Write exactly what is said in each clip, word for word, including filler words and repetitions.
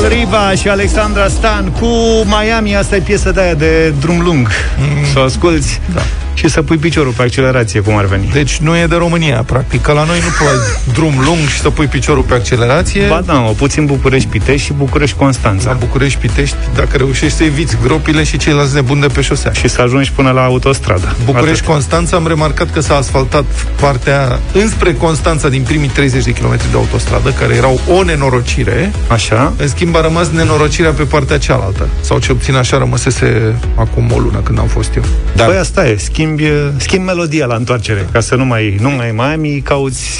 Daniel, Riva și Alexandra Stan cu Miami. Asta e piesă de aia de drum lung. Mm. Să o asculti, da. Și să pui piciorul pe accelerație, cum ar veni. Deci nu e de România, practic. Că la noi nu pui drum lung și să pui piciorul pe accelerație. Ba da, o puțin București-Pitești și București-Constanța. La București-Pitești, dacă reușești să eviți gropile și ceilalți nebuni de pe șosea. Și să ajungi până la autostradă. București-Constanța, am remarcat că s-a asfaltat partea înspre Constanța din primii treizeci de kilometri de autostradă, care erau o nenorocire. Așa. În schimb a rămas nenorocirea pe partea cealaltă. Sau ce obțin așa rămăsese acum o lună când am fost eu. Dar păi asta e, schimb schimb melodia la întoarcere, ca să nu mai nu mai mai cauți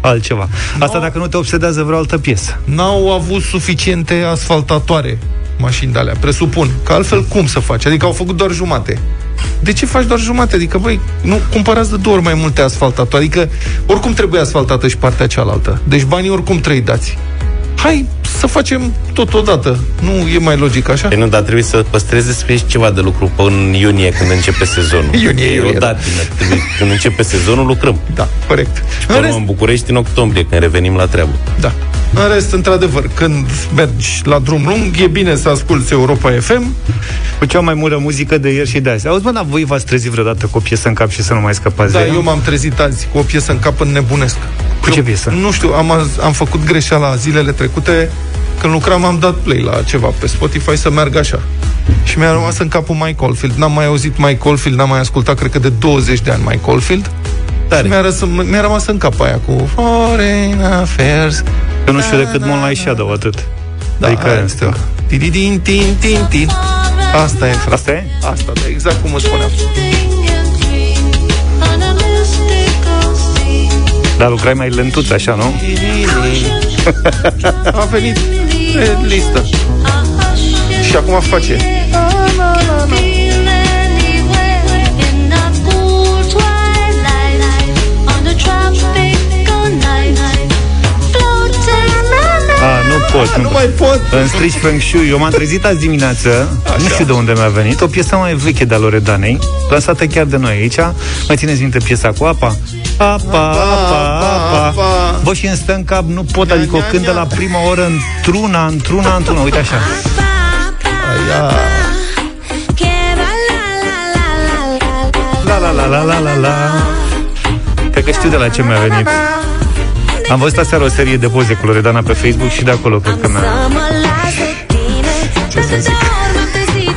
altceva. Asta dacă nu te obsedează vreo altă piesă. N-au avut suficiente asfaltatoare mașini de alea, presupun. Că altfel cum să faci? Adică au făcut doar jumate. De ce faci doar jumate? Adică, băi, nu cumpărați de două ori mai multe asfaltatoare. Adică, oricum trebuie asfaltată și partea cealaltă. Deci banii oricum trei dați. Hai să facem totodată. Nu e mai logic așa? E, nu, dar trebuie să păstreze să fie ceva de lucru până în iunie, când începe sezonul. Iunie, e iunie, da. Când începe sezonul, lucrăm. Da, corect. Și în, rest... în București, în octombrie, când revenim la treabă. Da. În rest, într-adevăr, când mergi la drum lung, e bine să asculți Europa F M. Cu cea mai multă muzică de ieri și de azi. Auzi, bă, dar voi v-ați trezit vreodată cu o piesă în cap și să nu mai scăpați? Da, de eu m-am trezit azi cu o piesă în cap, în nebunesc. Cu eu, ce piesă? Nu știu, am, am făcut greșeala zilele trecute. Când lucram, am dat play la ceva pe Spotify să meargă așa. Și mi-a rămas în capul Michael Field. N-am mai auzit Michael Field, n-am mai ascultat, cred că de douăzeci de ani Michael Field. Dar mi-a, răs, mi-a rămas în cap aia cu Foreign Affairs. Eu nu știu decât Moonlight Shadow, atât. Da, adică aia este. Asta e, frate. Asta e? Asta, da, exact cum îți spuneam. Dar lucrai mai lentuț, așa, nu? A venit pe listă. Și acum face pot. Nu mai pot. În strici feng shui. Eu m-am trezit azi dimineață, așa. Nu știu de unde mi-a venit. O piesă mai veche de-a Loredanei, lansată chiar de noi aici. Mai țineți minte piesa cu apa? Apa, apa, apa, apa. Bă, și îmi stă în cap, nu pot. Adică o cânt de la prima oră într-una, într-una, într-una. Uite așa. Aia. La la la la la la la. Cred că știu de la ce mi-a venit. Am văzut aseară o serie de poze cu Loredana pe Facebook și de acolo, cred că mi-a... Ce să zic?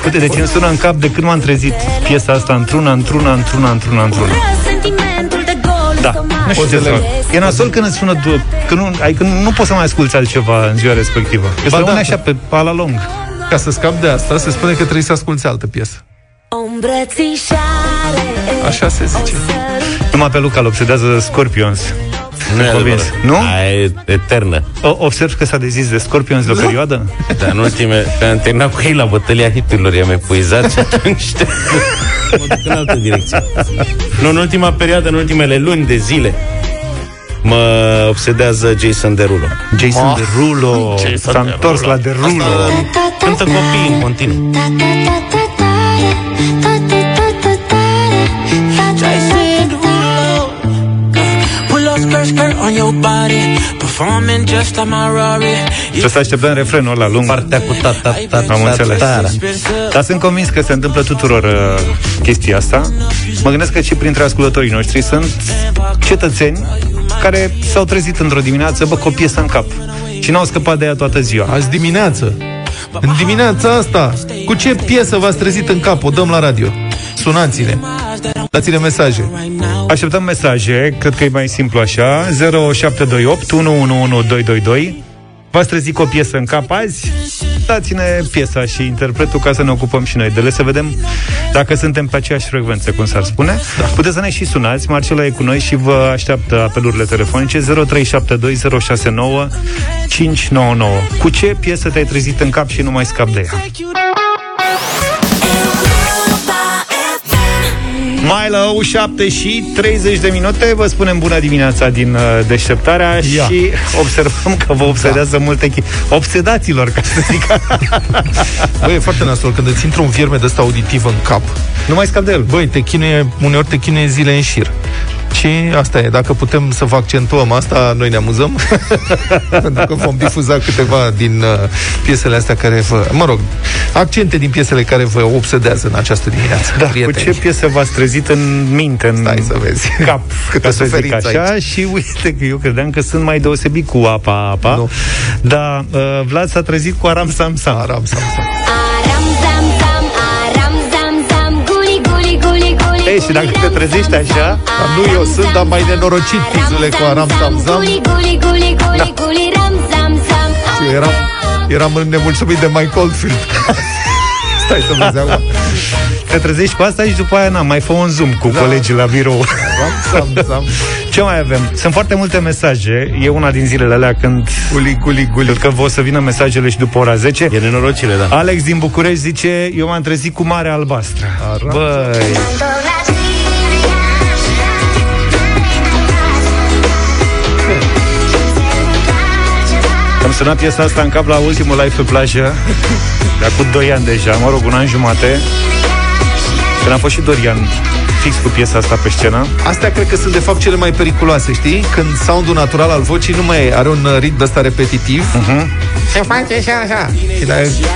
Uite, deci îmi sună în cap de când m-am trezit piesa asta într-una, într-una, într-una, într-una, într-una. Da, nu știu ce. E nasol când îți sună, că nu, adică nu poți să mai asculți altceva în ziua respectivă. Că să rămâne așa pe ala lung. Ca să scap de asta, se spune că trebuie să asculți altă piesă. Așa se zice. Numai pe Luca îl obsedează Scorpions. Nu, nu? A, e eternă. O, observ că s-a dezis de Scorpions de o perioadă? Da, în ultime, am terminat cu ei la bătălia hiturilor, i-am epuizat și atunci mă duc în altă direcție. Nu, în ultima perioadă, în ultimele luni de zile, mă obsedează Jason Derulo. Jason oh, Derulo, s-a întors la Derulo. Cântă copiii în continuu. Și o să așteptăm refrenul ăla lung. Partea cu ta, ta, ta, ta, am înțeles. Dar sunt convins că se întâmplă tuturor uh, chestia asta. Mă gândesc că și printre ascultătorii noștri sunt cetățeni care s-au trezit într-o dimineață, bă, cu o piesă în cap, și n-au scăpat de ea toată ziua. Azi dimineață, în dimineața asta, cu ce piesă v-ați trezit în cap? O dăm la radio. Sunați-ne, dați-ne mesaje. Așteptăm mesaje, cred că e mai simplu așa. Zero șapte doi opt unu unu unu doi doi doi. V-ați trezit cu o piesă în cap azi? Dați-ne piesa și interpretul, ca să ne ocupăm și noi de ele, să vedem dacă suntem pe aceeași frecvență, cum s-ar spune. Da. Puteți să ne și sunați, Marcela e cu noi și vă așteaptă apelurile telefonice. Zero trei șapte doi zero șase nouă cinci nouă nouă. Cu ce piesă te-ai trezit în cap și nu mai scap de ea? Mai la șapte și treizeci de minute. Vă spunem bună dimineața din deșteptarea. Ia. Și observăm că vă obsedează, da, multe chestii. Obsedaților, ca să zic. Băi, e foarte nasol când îți intră un vierme de ăsta auditiv în cap. Nu mai scap de el. Băi, te chinuie, uneori te chinuie zile în șir. Și asta e, dacă putem să accentuăm asta, noi ne amuzăm. Pentru că vom difuza câteva din uh, piesele astea care vă, mă rog, accente din piesele care vă obsedează în această dimineață. Da, prieteni. Cu ce piese v-ați trezit în minte, în Stai să vezi. Cap, câtă ca să zic așa, aici. Și uite că eu credeam că sunt mai deosebit cu apa, apa. No. Dar uh, Vlad s-a trezit cu Aram Sam Sam. Aram Sam Sam. Ei, și dacă te trezești așa, nu eu sunt, dar mai nenorocit fizule cu Aram Sam Sam. Da. Și eram, eram nemulțumit de Michael Field. Stai să vezi acum. Te trezești cu asta și după aia, na, mai fă un zoom cu da. colegii la birou. Sam, sam. Ce mai avem? Sunt foarte multe mesaje. E una din zilele alea când guli, guli, guli. Că vor să vină mesajele și după ora zece. E nenorocire, da. Alex din București zice: eu m-am trezit cu Marea Albastră. Aram. Băi, am sunat piesa asta în cap la ultimul live pe plajă de acum doi ani deja, mă rog, un an jumate, când a fost și Dorian fix cu piesa asta pe scenă. Astea cred că sunt de fapt cele mai periculoase, știi? Când sound-ul natural al vocii nu mai are un ritm ăsta repetitiv. Uh-huh. Se face și așa.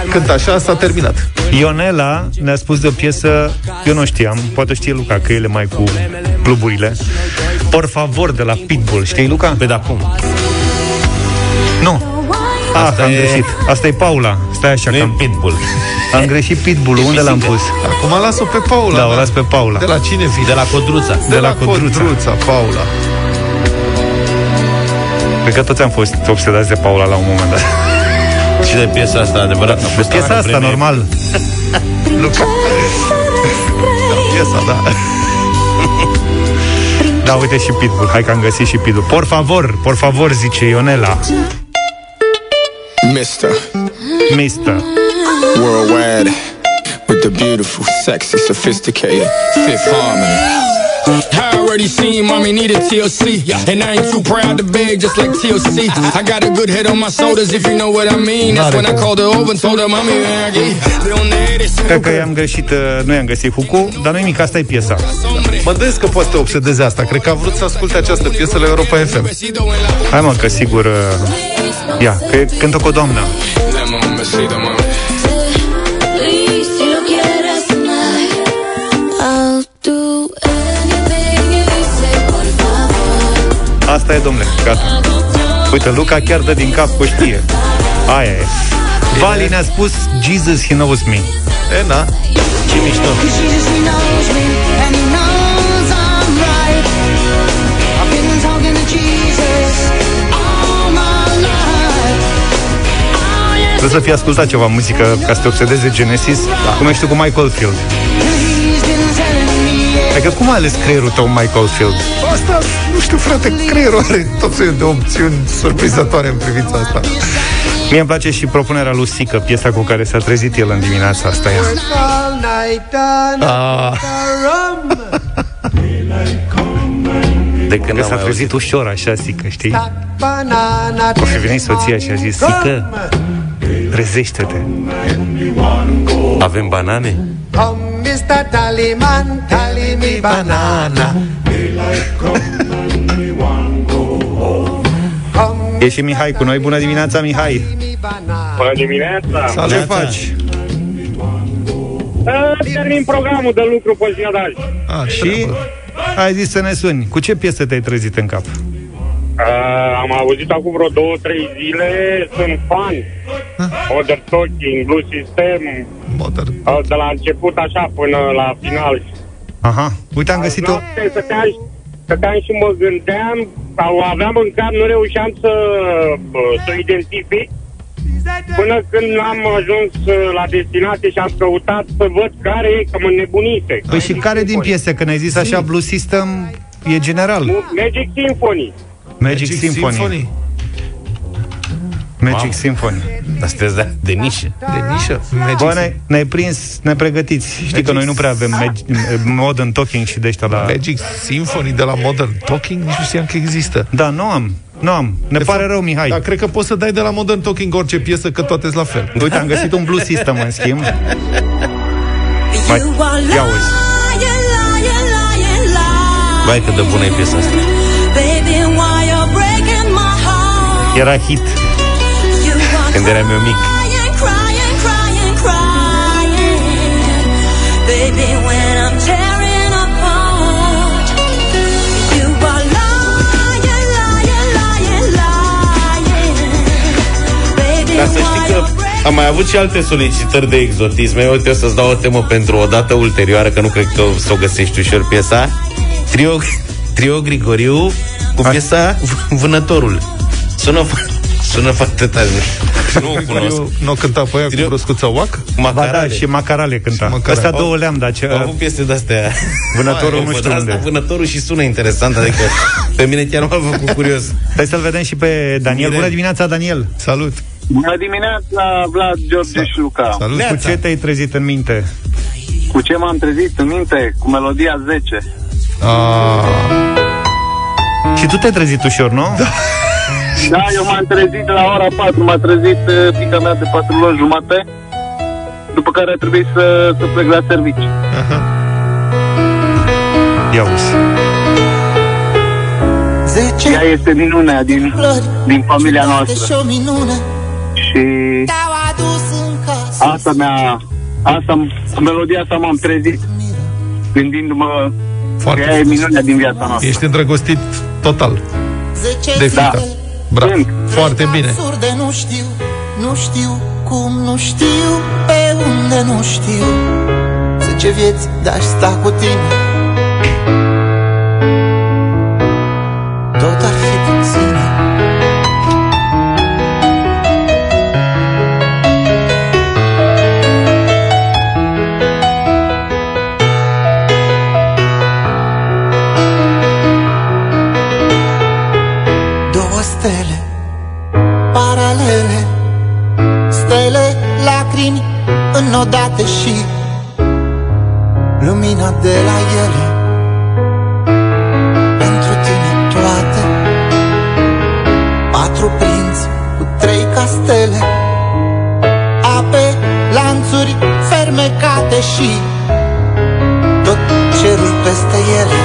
Când așa s-a terminat. Ionela ne-a spus de o piesă, eu nu știam, poate știe Luca, că ele mai cu cluburile. Por favor, de la Pitbull, știi Luca? Pe de-acum. Nu. Asta, ah, e... am greșit. Asta e Paula. Stai așa, nu că am... Pitbull. Am greșit Pitbull. Unde l-am pus? Acum las-o pe Paula. Da, o las pe Paula. De la cine vii? De la Codruța. De, de la, la Codruța. Codruța, Paula. Cred că toți am fost obsedați de Paula la un moment dat. Și de piesa asta, adevărat. Da, piesa asta, vreme. Normal. Luca. Da, piesa, da. Da, uite și Pitbull. Hai că am găsit și Pitbull. Por favor, por favor, zice Ionela. Mister Mister Worldwide with the beautiful, sexy, sophisticated Fifth Harmony. I already seen mommy need a T L C, and I ain't too proud to beg just like T L C. I got a good head on my shoulders if you know what I mean. That's when I called her over and told her mommy I get. Cred că i-am greșit, nu i-am găsit hook-ul, dar nu-i mic, asta e piesa. Mă gândesc că poate te obsedeze asta. Cred că a vrut să asculte această piesă la Europa F M. Hai mă, că sigur... Ia, că cântă cu o doamnă. Asta e, domnule, gata. Uite, Luca chiar dă din cap, că știe. Aia e. Vali ne-a spus Jesus, he knows me. E, na. Ce mișto. Trebuie să fii ascultat ceva muzică ca să te obsedezi de Genesis, da. Cum ești tu cu Michael Field. Adică cum a ales creierul tău Michael Field? Asta, nu știu frate, creierul are tot felul de opțiuni surprizătoare în privința asta. Mie îmi place și propunerea lui Sica, piesa cu care s-a trezit el în dimineața asta. De când s-a trezit ușor așa Sica, știi? O fi venit soția și a zis: Sica, trezește-te. Avem banane? E și Mihai cu noi. Bună dimineața, Mihai! Bună dimineața! Salut. Ce faci? Termin programul de lucru pe ziua de azi. A, și ai zis să ne suni. Cu ce piesă te-ai trezit în cap? Uh, am auzit acum vreo două, trei zile. Sunt fan. Modern Talking, Blue System. uh, De la început așa până la final. Aha, uite, am găsit-o. Noapte, stăteam, stăteam și mă gândeam. Sau aveam în cap, nu reușeam să Să identific, până când am ajuns la destinație și am căutat să văd care e, că mă nebunise. Păi și care din piese? Când ai zis așa Blue System, e general. Magic Symphony. Magic, Magic Symphony. Symphony. Magic wow. Symphony. Asta de, de nișă. De nișă. Bă, ne, ne-ai prins, ne pregătiți. Știi Magic că noi nu prea avem Mag- Modern Talking și de ăștia la... Magic Symphony de la Modern Talking? Nici nu știam că există. Da, nu am. Nu am. Ne de pare fapt, rău, Mihai. Dar cred că poți să dai de la Modern Talking orice piesă, că toate-s la fel. Uite, am găsit un Blue System, în schimb. Mai, ia uite. Vai cât de bună e piesa asta. Era hit când eram eu mic. Ca să știi că am mai avut și alte solicitări de exotisme. Eu uite, o să-ți dau o temă pentru o dată ulterioară, că nu cred că o să o găsești ușor piesa. Trio, Trio Grigoriu cu piesa Vânătorul. Sună, sună foarte tare. Nu o cunosc. Nu o cânta pe aia Trio... cu broscuța oac? Macarale. Da, și macarale cânta. Astea două le-am dat. Ce... Au avut piese de-astea. Vânătorul, nu știu unde. Vânătorul și sună interesant, adică pe mine chiar m-a făcut curios. Hai să-l vedem și pe Daniel. Bună dimineața, Daniel. Salut. Bună dimineața, Vlad, George și Luca. Salut. Cu ce te-ai trezit în minte? Cu ce m-am trezit în minte? Cu melodia zece. Ah. Și tu te-ai trezit ușor, nu? Da. Da, eu m-am trezit la ora patru, m-a trezit fiica mea de patru luni jumate, după care a trebuit să, să plec la serviciu. Aha. Ia uzi. Ea este minunea din, din familia noastră. Și asta mi-a, asta, melodia asta m-am trezit gândindu-mă foarte că ea e minunea din viața noastră. Ești îndrăgostit total de fiica. Da. Bravo. Foarte bine. Nu știu, nu știu cum, nu știu pe unde, nu știu ce vieți, dar sta cu tine. Tot ar fi puține. Paralele, stele, lacrimi înodate și lumina de la ele. Pentru tine toate, patru prinți cu trei castele, ape, lanțuri fermecate și tot cerul peste ele.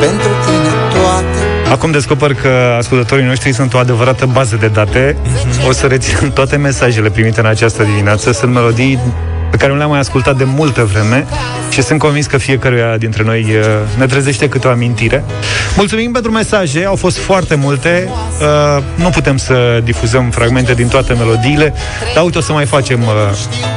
Pentru tine toate. Acum descoper că ascultătorii noștri sunt o adevărată bază de date. O să rețin toate mesajele primite în această dimineață. Sunt melodii pe care nu le-am mai ascultat de multă vreme și sunt convins că fiecare dintre noi ne trezește câte o amintire. Mulțumim pentru mesaje, au fost foarte multe. Nu putem să difuzăm fragmente din toate melodiile, dar uite, o să mai facem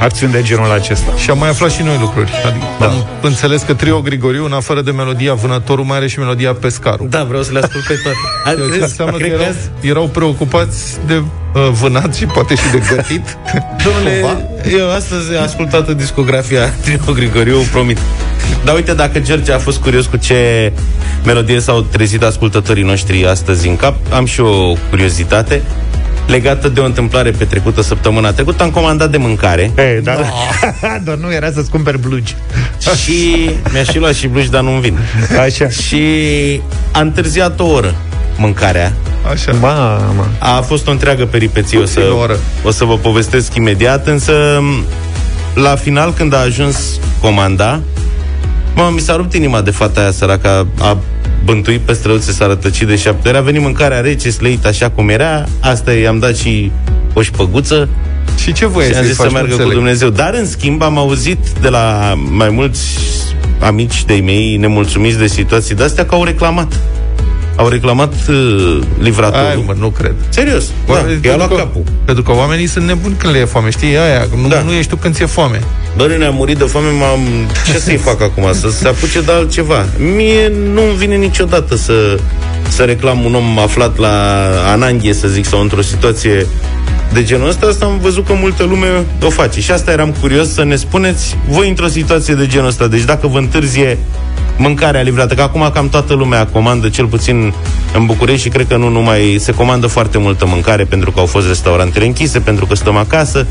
acțiuni de genul acesta. Și am mai aflat și noi lucruri, adică da. Am înțeles că Trio Grigoriu, în afară de melodia Vânătorul, mai are și melodia Pescarul. Da, vreau să le ascult pe toate. Înseamnă că erau, erau preocupați de vânat și poate și de gătit. Domnule, eu astăzi am ascultat discografia Trio Grigoriu, promit. Dar uite, dacă George a fost curios cu ce melodie s-au trezit ascultătorii noștri astăzi în cap, am și o curiozitate legată de o întâmplare petrecută săptămâna trecută. Am comandat de mâncare. Hey, dar, no. Dar nu era să-ți cumperi blugi. Și mi-a și luat și blugi, dar nu-mi vin. Așa. Și a întârziat o oră mâncarea. Așa. Mama. A fost o întreagă peripeție, o să, o să vă povestesc imediat. Însă la final, când a ajuns comanda, mă, mi s-a rupt inima de fata aia săracă. A bântuit pe străuțe, s-a rătăcit de șapte ori. A venit mâncarea rece, slăită așa cum era. Asta i-am dat și o șpăguță. Și ce voie și am zis să meargă înțeleg. Cu Dumnezeu. Dar în schimb am auzit de la mai mulți amici de-ai mei nemulțumiți de situații de-astea că au reclamat. Au reclamat uh, livratorul. Ai, mă, nu cred. Serios, da, da, i-a luat că, capul. Pentru că oamenii sunt nebuni când le e foame. Știi, aia, nu, da. Nu ești tu când ți-e foame. Bă, ne-a murit de foame, m-am... ce să-i fac acum? Să se apuce de altceva. Mie nu-mi vine niciodată să, să reclam un om aflat la ananghie, să zic, sau într-o situație de genul ăsta. Asta am văzut că multă lume o face. Și asta eram curios să ne spuneți voi într-o situație de genul ăsta. Deci dacă vă întârzie mâncarea livrată, că acum cam toată lumea comandă, cel puțin în București, și cred că nu numai, se comandă foarte multă mâncare pentru că au fost restaurantele închise, pentru că stăm acasă.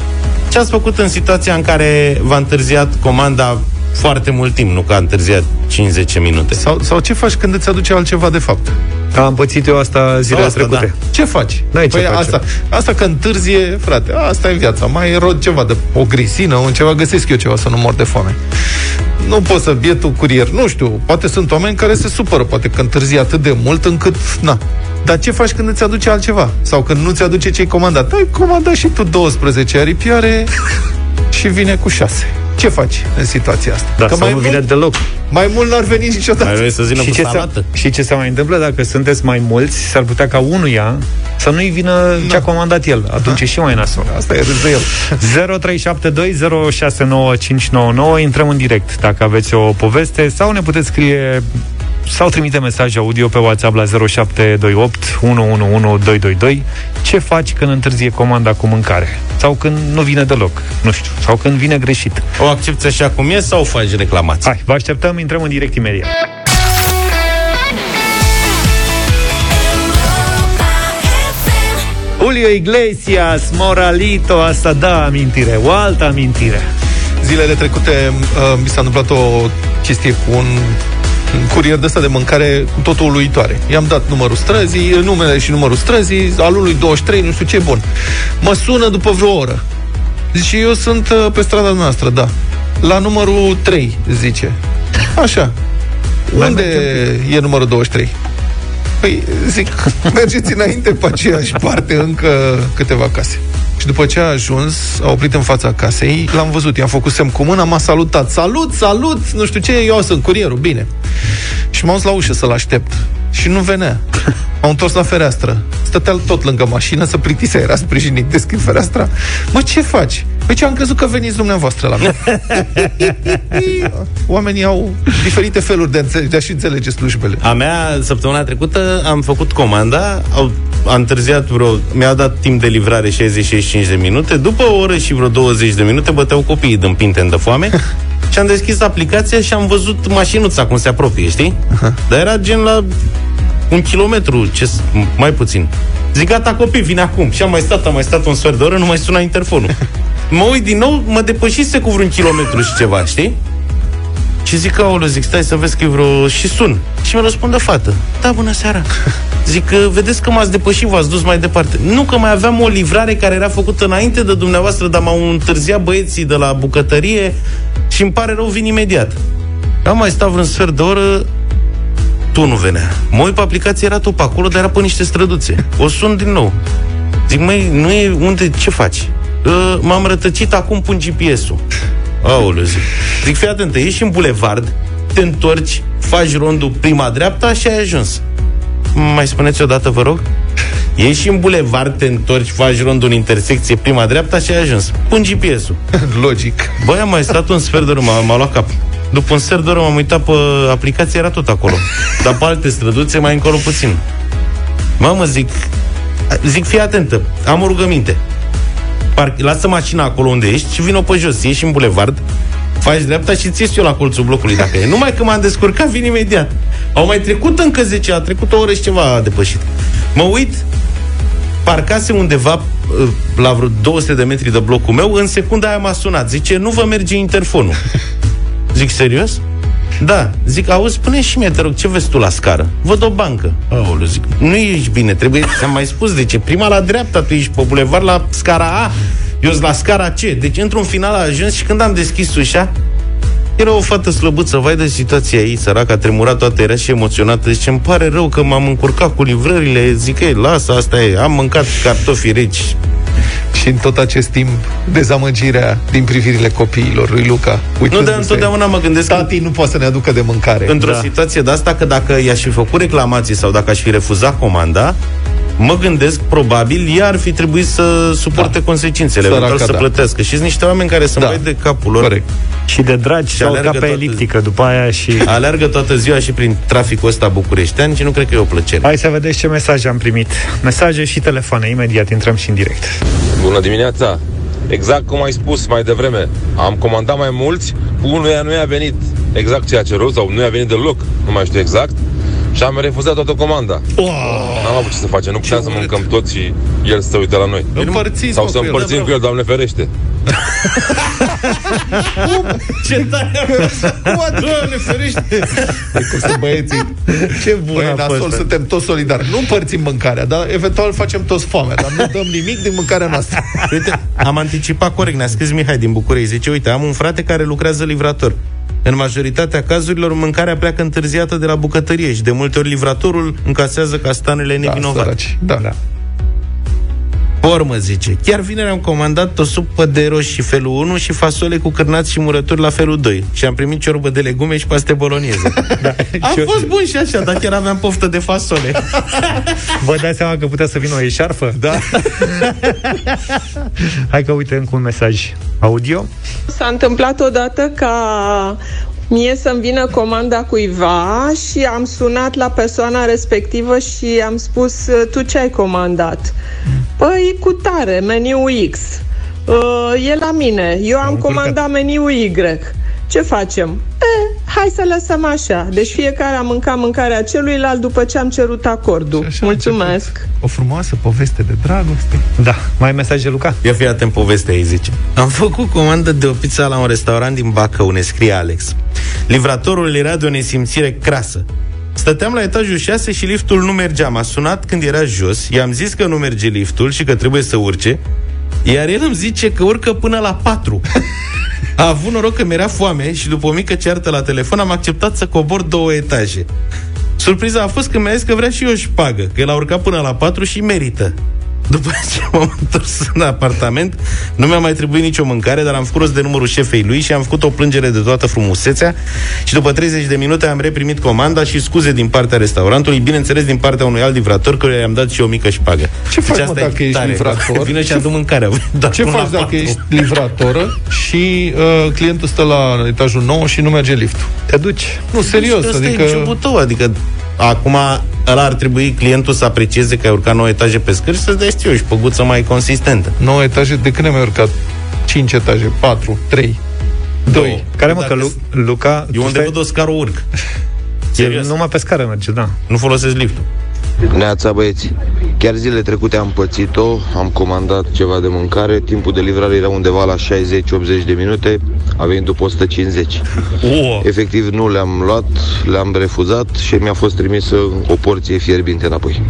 Ce ați făcut în situația în care v-a întârziat comanda foarte mult timp, nu că a întârziat cinci-zece minute? Sau, sau ce faci când îți aduce altceva de fapt? Am pățit eu asta zilele asta, trecute. Da. Ce faci? Păi ce faci asta, asta că întârzie, frate, asta e viața. Mai rod ceva, de o grisină, un ceva, găsesc eu ceva să nu mor de foame. nu poți să, bietul curier, nu știu, poate sunt oameni care se supără, poate că întârzi atât de mult încât, na. Dar ce faci când îți aduce altceva? Sau când nu-ți aduce ce-ai comandat? Ai comandat și tu douăsprezece aripioare și vine cu șase. Ce faci în situația asta? Da, că mai nu vine mult, deloc. Mai mult n-ar veni niciodată. Mai să și, ce se, și ce se mai întâmplă? Dacă sunteți mai mulți, s-ar putea ca unuia să nu-i vină no. ce-a comandat el. Atunci e și mai nasol. Asta e râzul. zero trei șapte doi zero șase nouă cinci nouă nouă. Intrăm în direct dacă aveți o poveste sau ne puteți scrie sau trimite mesaj audio pe WhatsApp la zero șapte doi opt unu unu unu doi doi doi. Ce faci când întârzie comanda cu mâncare? Sau când nu vine deloc? Nu știu. Sau când vine greșit? O accepți așa cum e sau faci reclamații? Hai, vă așteptăm, intrăm în direct imediat. Julio Iglesias, Moralito, asta da amintire, o altă amintire. Zilele trecute uh, mi s-a întâmplat o chestie cu un curier de ăsta de mâncare cu totul uluitoare. I-am dat numărul străzii, numele și numărul străzii, alul lui douăzeci și trei, nu știu ce, bun. Mă sună după vreo oră. Zice, eu sunt pe strada noastră, da. La numărul trei, zice. Așa. Mai unde mai e numărul douăzeci și trei? Păi, zic, mergeți înainte pe aceeași parte, încă câteva case. Și după ce a ajuns, a oprit în fața casei, l-am văzut, i-am făcut semn cu mâna, m-a salutat. Salut, salut, nu știu ce, eu sunt curierul, bine. Și m-am dus la ușă să-l aștept. Și nu venea. M-am întors la fereastră. Stătea tot lângă mașină, să plictisea, era sprijinit, deschid fereastra. Mă, ce faci? Păi ce, am crezut că veniți dumneavoastră la mine. Oamenii au diferite feluri de, înțelege, de a-și înțelege slujbele. A mea, săptămâna trecută, am făcut comanda, au, am întârziat vreo, mi-au dat timp de livrare șaizeci șaizeci și cinci de minute, după o oră și vreo douăzeci de minute băteau copiii din pinte de foame. Și am deschis aplicația și am văzut mașinuța cum se apropie, știi? Uh-huh. Dar era gen la un kilometru, ce, mai puțin. Zic, gata, copii, vine acum. Și am mai stat, am mai stat un sfert de oră, nu mai suna interfonul. Mă uit din nou, mă depășise cu vreun kilometru și ceva, știi? Și zic, aoleu, zic, stai să vezi că e vreo... Și sun. Și mi-a răspunde fată. Da, bună seara. Zic, vedeți că m-ați depășit, v-ați dus mai departe. Nu, că mai aveam o livrare care era făcută înainte de dumneavoastră, dar m-au întârziat băieții de la bucătărie și îmi pare rău, vin imediat. Am mai stat vreun sfert de oră, tu nu venea. Mă uit pe aplicație, era tot pe acolo, dar era pe niște străduțe. O sun din nou. Zic, măi, nu e unde, ce faci? Uh, m-am rătăcit, acum pun G P S-ul. Aoleu, zic. Zic, fii atentă, ieși în bulevard, te întorci, faci rondul prima-dreapta și ai ajuns. Mai spuneți o dată, vă rog? Ieși în bulevard, te întorci, faci rondul în intersecție prima-dreapta și ai ajuns. Pun G P S-ul. Logic. Băi, am mai stat un sfert de oră, m-a, m-a luat cap. După un sfert de oră m-am uitat pe aplicație, era tot acolo. Dar pe alte străduțe, mai încolo puțin. Mamă, zic, zic, fii atentă, am o rugăminte. Parc, lasă mașina acolo unde ești și vino pe jos, ieși în bulevard, faci dreapta și ți ies eu la colțul blocului dacă e. Numai că m-am descurcat, vin imediat. Au mai trecut încă zece, a trecut o oră și ceva, a depășit. Mă uit, parcase undeva la vreo două sute de metri de blocul meu, în secunda aia m-a sunat, zice, nu vă merge interfonul. Zic, serios? Da, zic, auzi, spune și mie, te rog, ce vezi tu la scară? Văd o bancă. Aoleu, zic, nu ești bine, trebuie, ți-am mai spus, de ce? Prima la dreapta, tu ești pe bulevard la scara A, eu sunt la scara C. Deci, într-un final a ajuns și când am deschis ușa, era o fată slăbuță, vai de situația ei, săraca, tremura toată, era și emoționată. Zice, îmi pare rău că m-am încurcat cu livrările, zic, ei, lasă, asta e, am mâncat cartofi reci. Și în tot acest timp, dezamăgirea din privirile copiilor lui Luca. Nu, dar întotdeauna mă gândesc că tati nu poate să ne aducă de mâncare. Într-o da. situație de asta, că dacă i-aș fi făcut reclamații sau dacă aș fi refuzat comanda, mă gândesc, probabil, ea ar fi trebuit să suporte da. consecințele, eventual să da. plătească. Și sunt niște oameni care se da. mai de capul lor. Corect. Și de dragi, și alergă ca pe eliptică după aia și... Alergă toată ziua și prin traficul ăsta bucureștean și nu cred că e o plăcere. Hai să vedeți ce mesaje am primit. Mesaje și telefoane, imediat intrăm și în direct. Bună dimineața! Exact cum ai spus mai devreme, am comandat mai mulți, unuia nu i-a venit exact ce a cerut sau nu i-a venit deloc, nu mai știu exact. Și am refuzat toată comanda. Oh, n-am avut ce să facem, nu puteam să mâncăm toți și el să se uite la noi. Împărțiți sau să împărțim cu el, Doamne ferește. Ce tare! Doamne ferește! Cum băieții? Ce bun, nasol, suntem toți solidari. Nu împărțim mâncarea, dar eventual facem toți foame, dar nu dăm nimic din mâncarea noastră. Uite, am anticipat corect, ne-a scris Mihai din București. Zice, uite, am un frate care lucrează livrator. În majoritatea cazurilor, mâncarea pleacă întârziată de la bucătărie și de multe ori livratorul încasează castanele nevinovate. Da, da. Formă, zice, chiar vineri am comandat o supă de roșii felul unu și fasole cu cârnați și murături la felul doi și am primit ciorbă de legume și paste bologneze. Da. A fost bun și așa, dar chiar aveam poftă de fasole. Vă dați seama că putea să vină o eșarfă? Da. Hai că uite încă un mesaj audio. S-a întâmplat odată ca mie să-mi vină comanda cuiva și am sunat la persoana respectivă și am spus, tu ce ai comandat? Păi, cu tare, meniu X. Uh, e la mine. Eu am comandat meniu Y. Ce facem? E, hai să lăsăm așa. Deci fiecare a mâncat mâncarea celuilalt după ce am cerut acordul. Mulțumesc. O frumoasă poveste de dragoste. Da. Mai ai mesaje, Luca? Ia fii atent, povestea ei zice: am făcut comandă de o pizza la un restaurant din Bacău, ne scrie Alex. Livratorul era de o nesimțire crasă. Stăteam la etajul șase și liftul nu mergea. M-a sunat când era jos, i-am zis că nu merge liftul și că trebuie să urce, iar el îmi zice că urcă până la patru. A avut noroc că mi-era foame și după o mică ceartă la telefon am acceptat să cobor două etaje. Surpriza a fost că mi-a zis că vrea și eu șpagă, că el a urcat până la patru și merită. După ce m-am întors în apartament, nu mi-a mai trebuit nicio mâncare, dar am făcut rost de numărul șefei lui și am făcut o plângere de toată frumusețea și după treizeci de minute am reprimit comanda și scuze din partea restaurantului, bineînțeles din partea unui alt livrator, căruia i-am dat și o mică șpagă. Ce deci faci, mă, dacă ești livrator? Vine și adu mâncarea. Ce faci dacă patru? Ești livratoră și uh, clientul stă la etajul nouă și nu merge liftul? Te duci. Nu, serios. Asta adică... e jobul tău, adică... Acum, ăla ar trebui clientul să aprecieze că ai urcat nouă etaje pe scări și să-ți dai, știu, și păguță mai consistentă. nouă etaje? De când am urcat? cinci etaje, patru, trei, doi. doi. Care, mă, că Lu- Luca... Eu unde văd o scară urc. Serios. Numai pe scară merge, da. Nu folosesc liftul. Neața, băieți. Chiar zilele trecute am pățit-o, am comandat ceva de mâncare, timpul de livrare era undeva la șaizeci optzeci de minute, a venit după o sută cincizeci. Wow. Efectiv nu le-am luat, le-am refuzat și mi-a fost trimisă o porție fierbinte înapoi.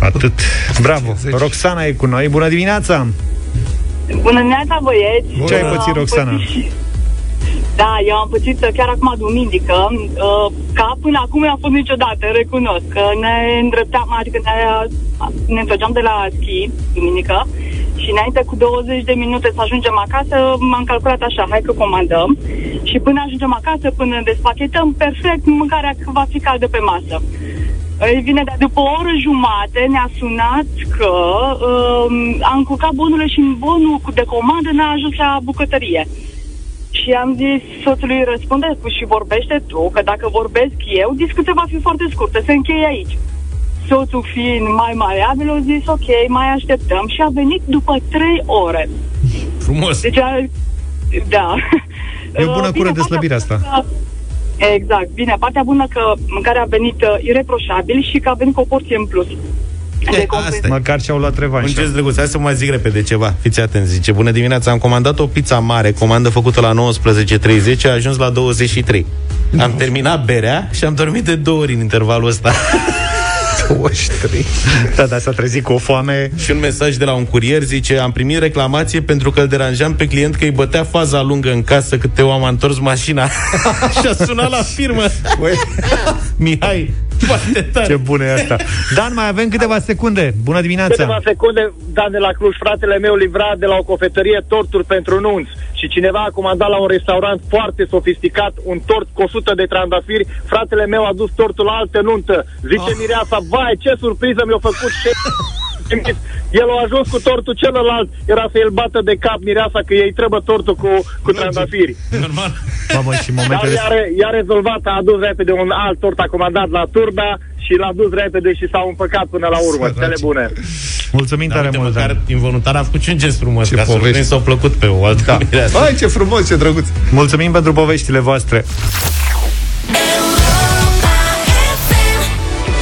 Atât. Bravo. o sută cincizeci. Roxana e cu noi. Bună dimineața! Bună dimineața, băieți! Bună. Ce ai pățit, Roxana? Pățit... Da, eu am pățit chiar acum duminică, ca până acum nu a fost niciodată, recunosc, că ne îndreptam, adică ne, ne întorceam de la schi, duminică, și înainte cu douăzeci de minute să ajungem acasă, m-am calculat așa, hai că comandăm, și până ajungem acasă, până despachetăm, perfect, mâncarea va fi caldă pe masă. Ei bine, dar după o oră jumate ne-a sunat că um, am cucat bonurile și bonul de comandă n-a ajuns la bucătărie. Și am zis soțului, răspunde și vorbește tu, că dacă vorbesc eu, discuția va fi foarte scurtă, se încheie aici. Soțul fiind mai maleabil, a zis ok, mai așteptăm și a venit după trei ore. Frumos! Deci, a... da. E o bună cură de slăbire asta. Că... Exact, bine, partea bună că mâncarea a venit ireproșabil și că a venit cu o porție în plus. E, asta măcar și-au luat revanșa. Un gest drăguț. Hai să mai zic repede ceva. Fiți atenți, zice: bună dimineața, am comandat o pizza mare. Comandă făcută la nouăsprezece treizeci, a ajuns la douăzeci și trei. No. Am terminat berea și am dormit de două ori în intervalul ăsta. douăzeci și trei. Da, dar s-a trezit cu o foame. Și un mesaj de la un curier, zice: am primit reclamație pentru că îl deranjam pe client că îi bătea faza lungă în casă cât eu am întors mașina. Și a sunat la firmă. Mihai. Ce bună e asta. Dan, mai avem câteva secunde. Bună dimineața. Câteva secunde. Dan de la Cluj, fratele meu livra de la o cofetărie torturi pentru nunți și cineva a comandat la un restaurant foarte sofisticat un tort cu o sută de trandafiri. Fratele meu a dus tortul la altă nuntă. Zice oh. Mireasa: vai, ce surpriză mi-a făcut șeful. El a ajuns cu tortul celălalt. Era să-l bată de cap mireasa că ei trebuie tortul cu, cu trandafiri. Normal. Mamă, și momentele... Dar i-a, i-a rezolvat, a adus repede un alt tort, a comandat la Turda și l-a dus repede și s-au împăcat până la urmă. Cele bune. Mulțumim tare mult. Măcar involuntar a făcut și un gest frumos. Ce povești. S-au plăcut pe o altă da. mireasă. Hai, ce frumos, ce drăguț. Mulțumim pentru poveștile voastre.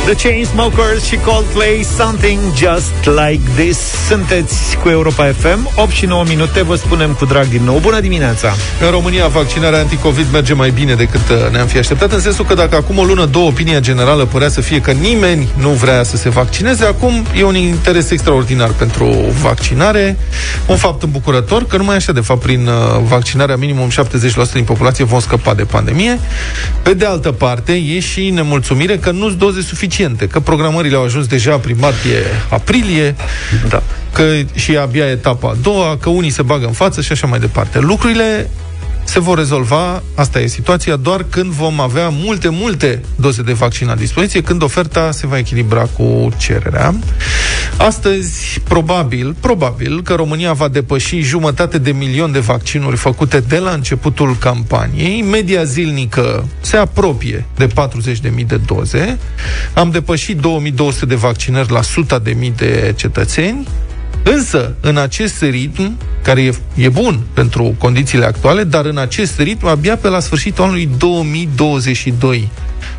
The Chainsmokers și Coldplay, Something Just Like This. Sunteți cu Europa F M, opt și nouă minute, vă spunem cu drag din nou bună dimineața. În România vaccinarea anticovid merge mai bine decât ne-am fi așteptat, în sensul că dacă acum o lună, două, opinia generală părea să fie că nimeni nu vrea să se vaccineze, acum e un interes extraordinar pentru vaccinare. Un fapt îmbucurător că numai așa, de fapt, prin vaccinarea minimum șaptezeci la sută din populație vom scăpa de pandemie. Pe de altă parte, e și nemulțumire că nu-s doze suficiente, că programările au ajuns deja prin martie-aprilie, da, că și abia etapa a doua, că unii se bagă în față și așa mai departe. Lucrurile se vor rezolva, asta e situația, doar când vom avea multe, multe doze de vaccin la dispoziție, când oferta se va echilibra cu cererea. Astăzi, probabil, probabil că România va depăși jumătate de milion de vaccinuri făcute de la începutul campaniei. Media zilnică se apropie de patruzeci de mii de doze. Am depășit două mii două sute de vaccinări la o sută de mii de cetățeni. Însă, în acest ritm, care e, e bun pentru condițiile actuale, dar în acest ritm, abia pe la sfârșitul anului două mii douăzeci și doi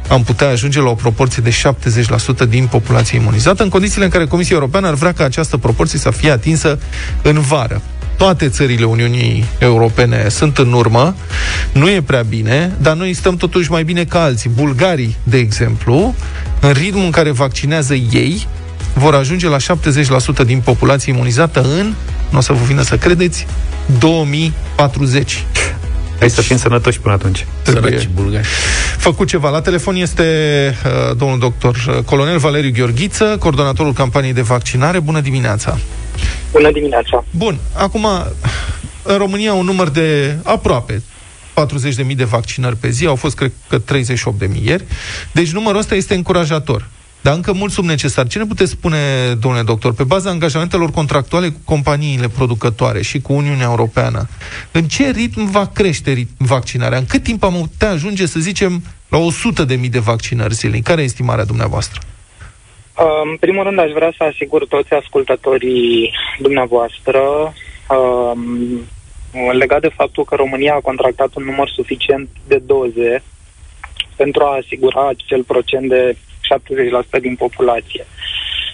am putea ajunge la o proporție de șaptezeci la sută din populație imunizată, în condițiile în care Comisia Europeană ar vrea ca această proporție să fie atinsă în vară. Toate țările Uniunii Europene sunt în urmă, nu e prea bine, dar noi stăm totuși mai bine ca alții. Bulgarii, de exemplu, în ritmul în care vaccinează ei, vor ajunge la șaptezeci la sută din populație imunizată în, nu o să vă vină să credeți, două mii patruzeci. Hai să fim sănătoși până atunci. Săraci bulgari. Făcut ceva. La telefon este uh, domnul doctor colonel Valeriu Gheorghiță, coordonatorul campaniei de vaccinare. Bună dimineața! Bună dimineața! Bun, acum, în România un număr de aproape patruzeci de mii de vaccinări pe zi, au fost, cred că, treizeci și opt de mii ieri, deci numărul ăsta este încurajator. Dar încă mult sub necesar. Ce ne puteți spune, domnule doctor, pe baza angajamentelor contractuale cu companiile producătoare și cu Uniunea Europeană, în ce ritm va crește ritm vaccinarea? În cât timp am putea ajunge, să zicem, la o sută de mii de vaccinări zilnic? Care e estimarea dumneavoastră? În primul rând, aș vrea să asigur toți ascultătorii dumneavoastră legat de faptul că România a contractat un număr suficient de doze pentru a asigura acel procent de șaptezeci la sută din populație.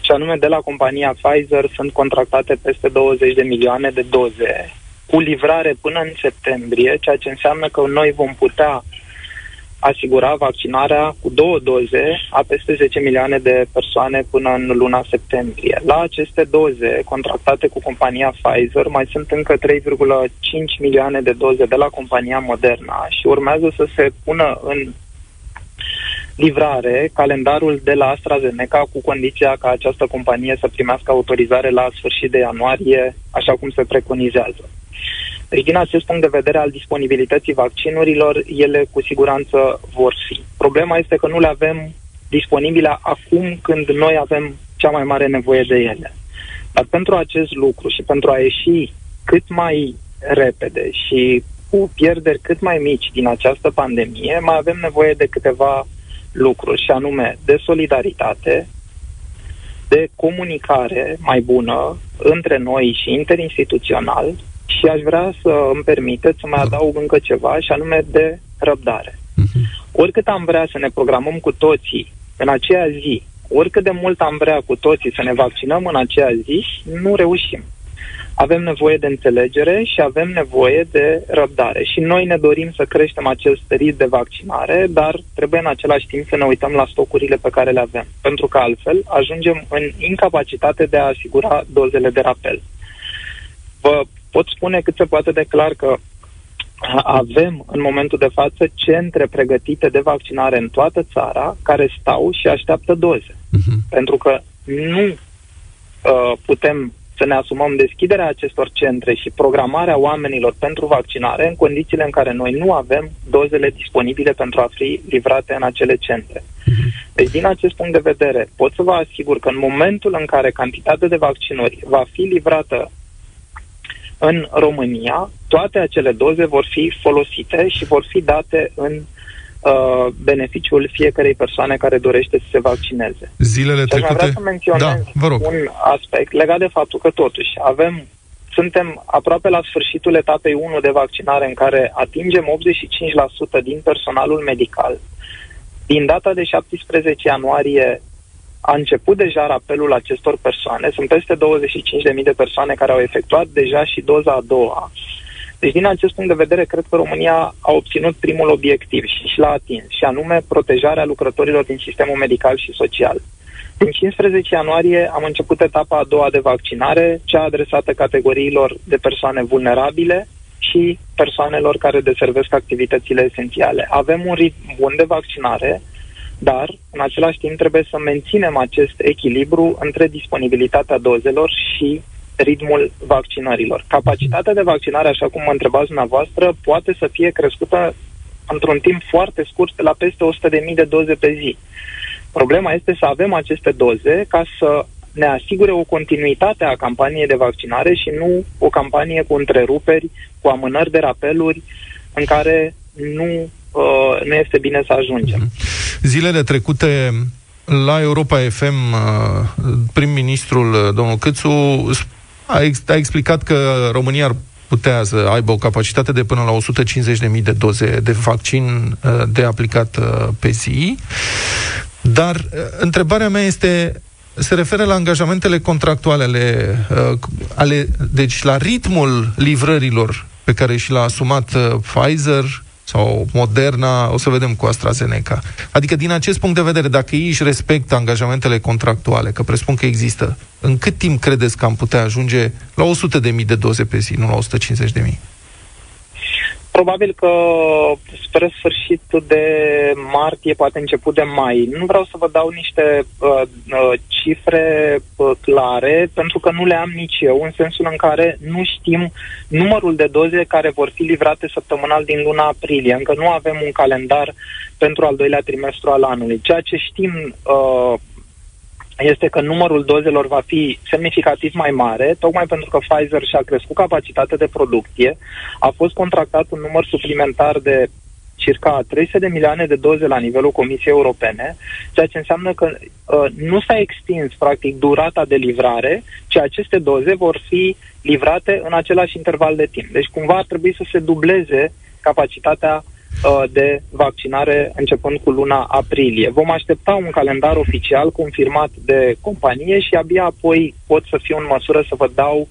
Și anume, de la compania Pfizer sunt contractate peste douăzeci de milioane de doze, cu livrare până în septembrie, ceea ce înseamnă că noi vom putea asigura vaccinarea cu două doze a peste zece milioane de persoane până în luna septembrie. La aceste doze contractate cu compania Pfizer mai sunt încă trei virgulă cinci milioane de doze de la compania Moderna și urmează să se pună în livrare calendarul de la AstraZeneca, cu condiția ca această companie să primească autorizare la sfârșit de ianuarie, așa cum se preconizează. Deci, din acest punct de vedere al disponibilității vaccinurilor, ele cu siguranță vor fi. Problema este că nu le avem disponibile acum când noi avem cea mai mare nevoie de ele. Dar pentru acest lucru și pentru a ieși cât mai repede și cu pierderi cât mai mici din această pandemie, mai avem nevoie de câteva lucruri, și anume de solidaritate, de comunicare mai bună între noi și interinstituțional, și aș vrea să îmi permiteți să mai adaug încă ceva, și anume de răbdare. Uh-huh. Oricât am vrea să ne programăm cu toții în aceea zi, oricât de mult am vrea cu toții să ne vaccinăm în aceea zi, nu reușim. Avem nevoie de înțelegere și avem nevoie de răbdare. Și noi ne dorim să creștem acest ritm de vaccinare, dar trebuie în același timp să ne uităm la stocurile pe care le avem, pentru că altfel ajungem în incapacitate de a asigura dozele de rapel. Vă pot spune cât se poate de clar că avem în momentul de față centre pregătite de vaccinare în toată țara care stau și așteaptă doze. Uh-huh. Pentru că nu uh, putem să ne asumăm deschiderea acestor centre și programarea oamenilor pentru vaccinare în condițiile în care noi nu avem dozele disponibile pentru a fi livrate în acele centre. Deci, din acest punct de vedere, pot să vă asigur că în momentul în care cantitatea de vaccinuri va fi livrată în România, toate acele doze vor fi folosite și vor fi date în Uh, beneficiul fiecarei persoane care dorește să se vaccineze. Zilele trecute... Vreau să menționez da, vă rog. un aspect legat de faptul că totuși avem, suntem aproape la sfârșitul etapei unu de vaccinare, în care atingem optzeci și cinci la sută din personalul medical. Din data de șaptesprezece ianuarie a început deja rapelul acestor persoane. Sunt peste douăzeci și cinci de mii de persoane care au efectuat deja și doza a doua. Deci, din acest punct de vedere, cred că România a obținut primul obiectiv și l-a atins, și anume protejarea lucrătorilor din sistemul medical și social. Din cincisprezece ianuarie am început etapa a doua de vaccinare, cea adresată categoriilor de persoane vulnerabile și persoanelor care deservesc activitățile esențiale. Avem un ritm bun de vaccinare, dar, în același timp, trebuie să menținem acest echilibru între disponibilitatea dozelor și ritmul vaccinărilor. Capacitatea de vaccinare, așa cum mă întrebați dumneavoastră, poate să fie crescută într-un timp foarte scurt la peste o sută de mii de doze pe zi. Problema este să avem aceste doze ca să ne asigure o continuitate a campaniei de vaccinare și nu o campanie cu întreruperi, cu amânări de rapeluri, în care nu, uh, nu este bine să ajungem. Zilele trecute, la Europa F M, prim-ministrul domnul Câțu a, ex- a explicat că România ar putea să aibă o capacitate de până la o sută cincizeci de mii de doze de vaccin de aplicat pe zi. Dar întrebarea mea este, se referă la angajamentele contractuale, ale, ale, deci la ritmul livrărilor pe care și l-a asumat Pfizer sau Moderna, o să vedem cu AstraZeneca. Adică, din acest punct de vedere, dacă ei își respectă angajamentele contractuale, că presupun că există, în cât timp credeți că am putea ajunge la o sută de mii de doze pe zi, nu la o sută cincizeci de mii? Probabil că spre sfârșit de martie, poate început de mai. Nu vreau să vă dau niște uh, cifre uh, clare, pentru că nu le am nici eu, în sensul în care nu știm numărul de doze care vor fi livrate săptămânal din luna aprilie. Încă nu avem un calendar pentru al doilea trimestru al anului. Ceea ce știm uh, este că numărul dozelor va fi semnificativ mai mare, tocmai pentru că Pfizer și-a crescut capacitatea de producție, a fost contractat un număr suplimentar de circa trei sute de milioane de doze la nivelul Comisiei Europene, ceea ce înseamnă că uh, nu s-a extins, practic, durata de livrare, ci aceste doze vor fi livrate în același interval de timp. Deci, cumva, ar trebui să se dubleze capacitatea de vaccinare începând cu luna aprilie. Vom aștepta un calendar oficial confirmat de companie și abia apoi pot să fiu în măsură să vă dau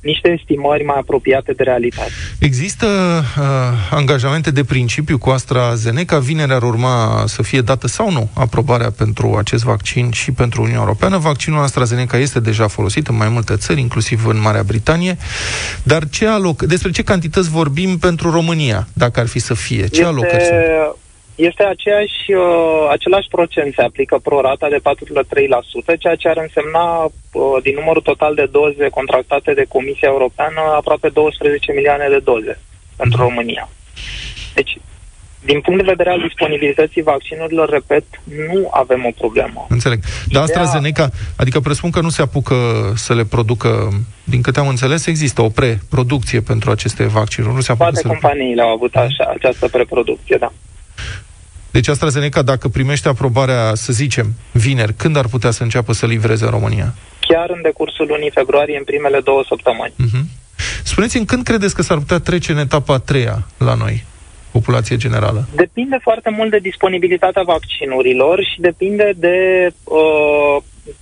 niște estimări mai apropiate de realitate. Există uh, angajamente de principiu cu AstraZeneca? Vinerea ar urma să fie dată sau nu aprobarea pentru acest vaccin și pentru Uniunea Europeană. Vaccinul AstraZeneca este deja folosit în mai multe țări, inclusiv în Marea Britanie. Dar ce aloc... despre ce cantități vorbim pentru România, dacă ar fi să fie? Ce este... alocări sunt? Este aceeași, uh, același procent, se aplică pro-rata de patru virgulă trei la sută, ceea ce ar însemna, uh, din numărul total de doze contractate de Comisia Europeană, aproape douăsprezece milioane de doze pentru România. Deci, din punct de vedere al disponibilității vaccinurilor, repet, nu avem o problemă. Înțeleg. Dar AstraZeneca, adică presupun că nu se apucă să le producă, din câte am înțeles, există o preproducție pentru aceste vaccinuri. Nu se apucă. Toate companiile le... au avut așa, această preproducție, da. Deci AstraZeneca, dacă primește aprobarea, să zicem, vineri, când ar putea să înceapă să livreze în România? Chiar în decursul lunii februarie, în primele două săptămâni. Uh-huh. Spuneți-mi, când credeți că s-ar putea trece în etapa a treia la noi, populație generală? Depinde foarte mult de disponibilitatea vaccinurilor și depinde de uh,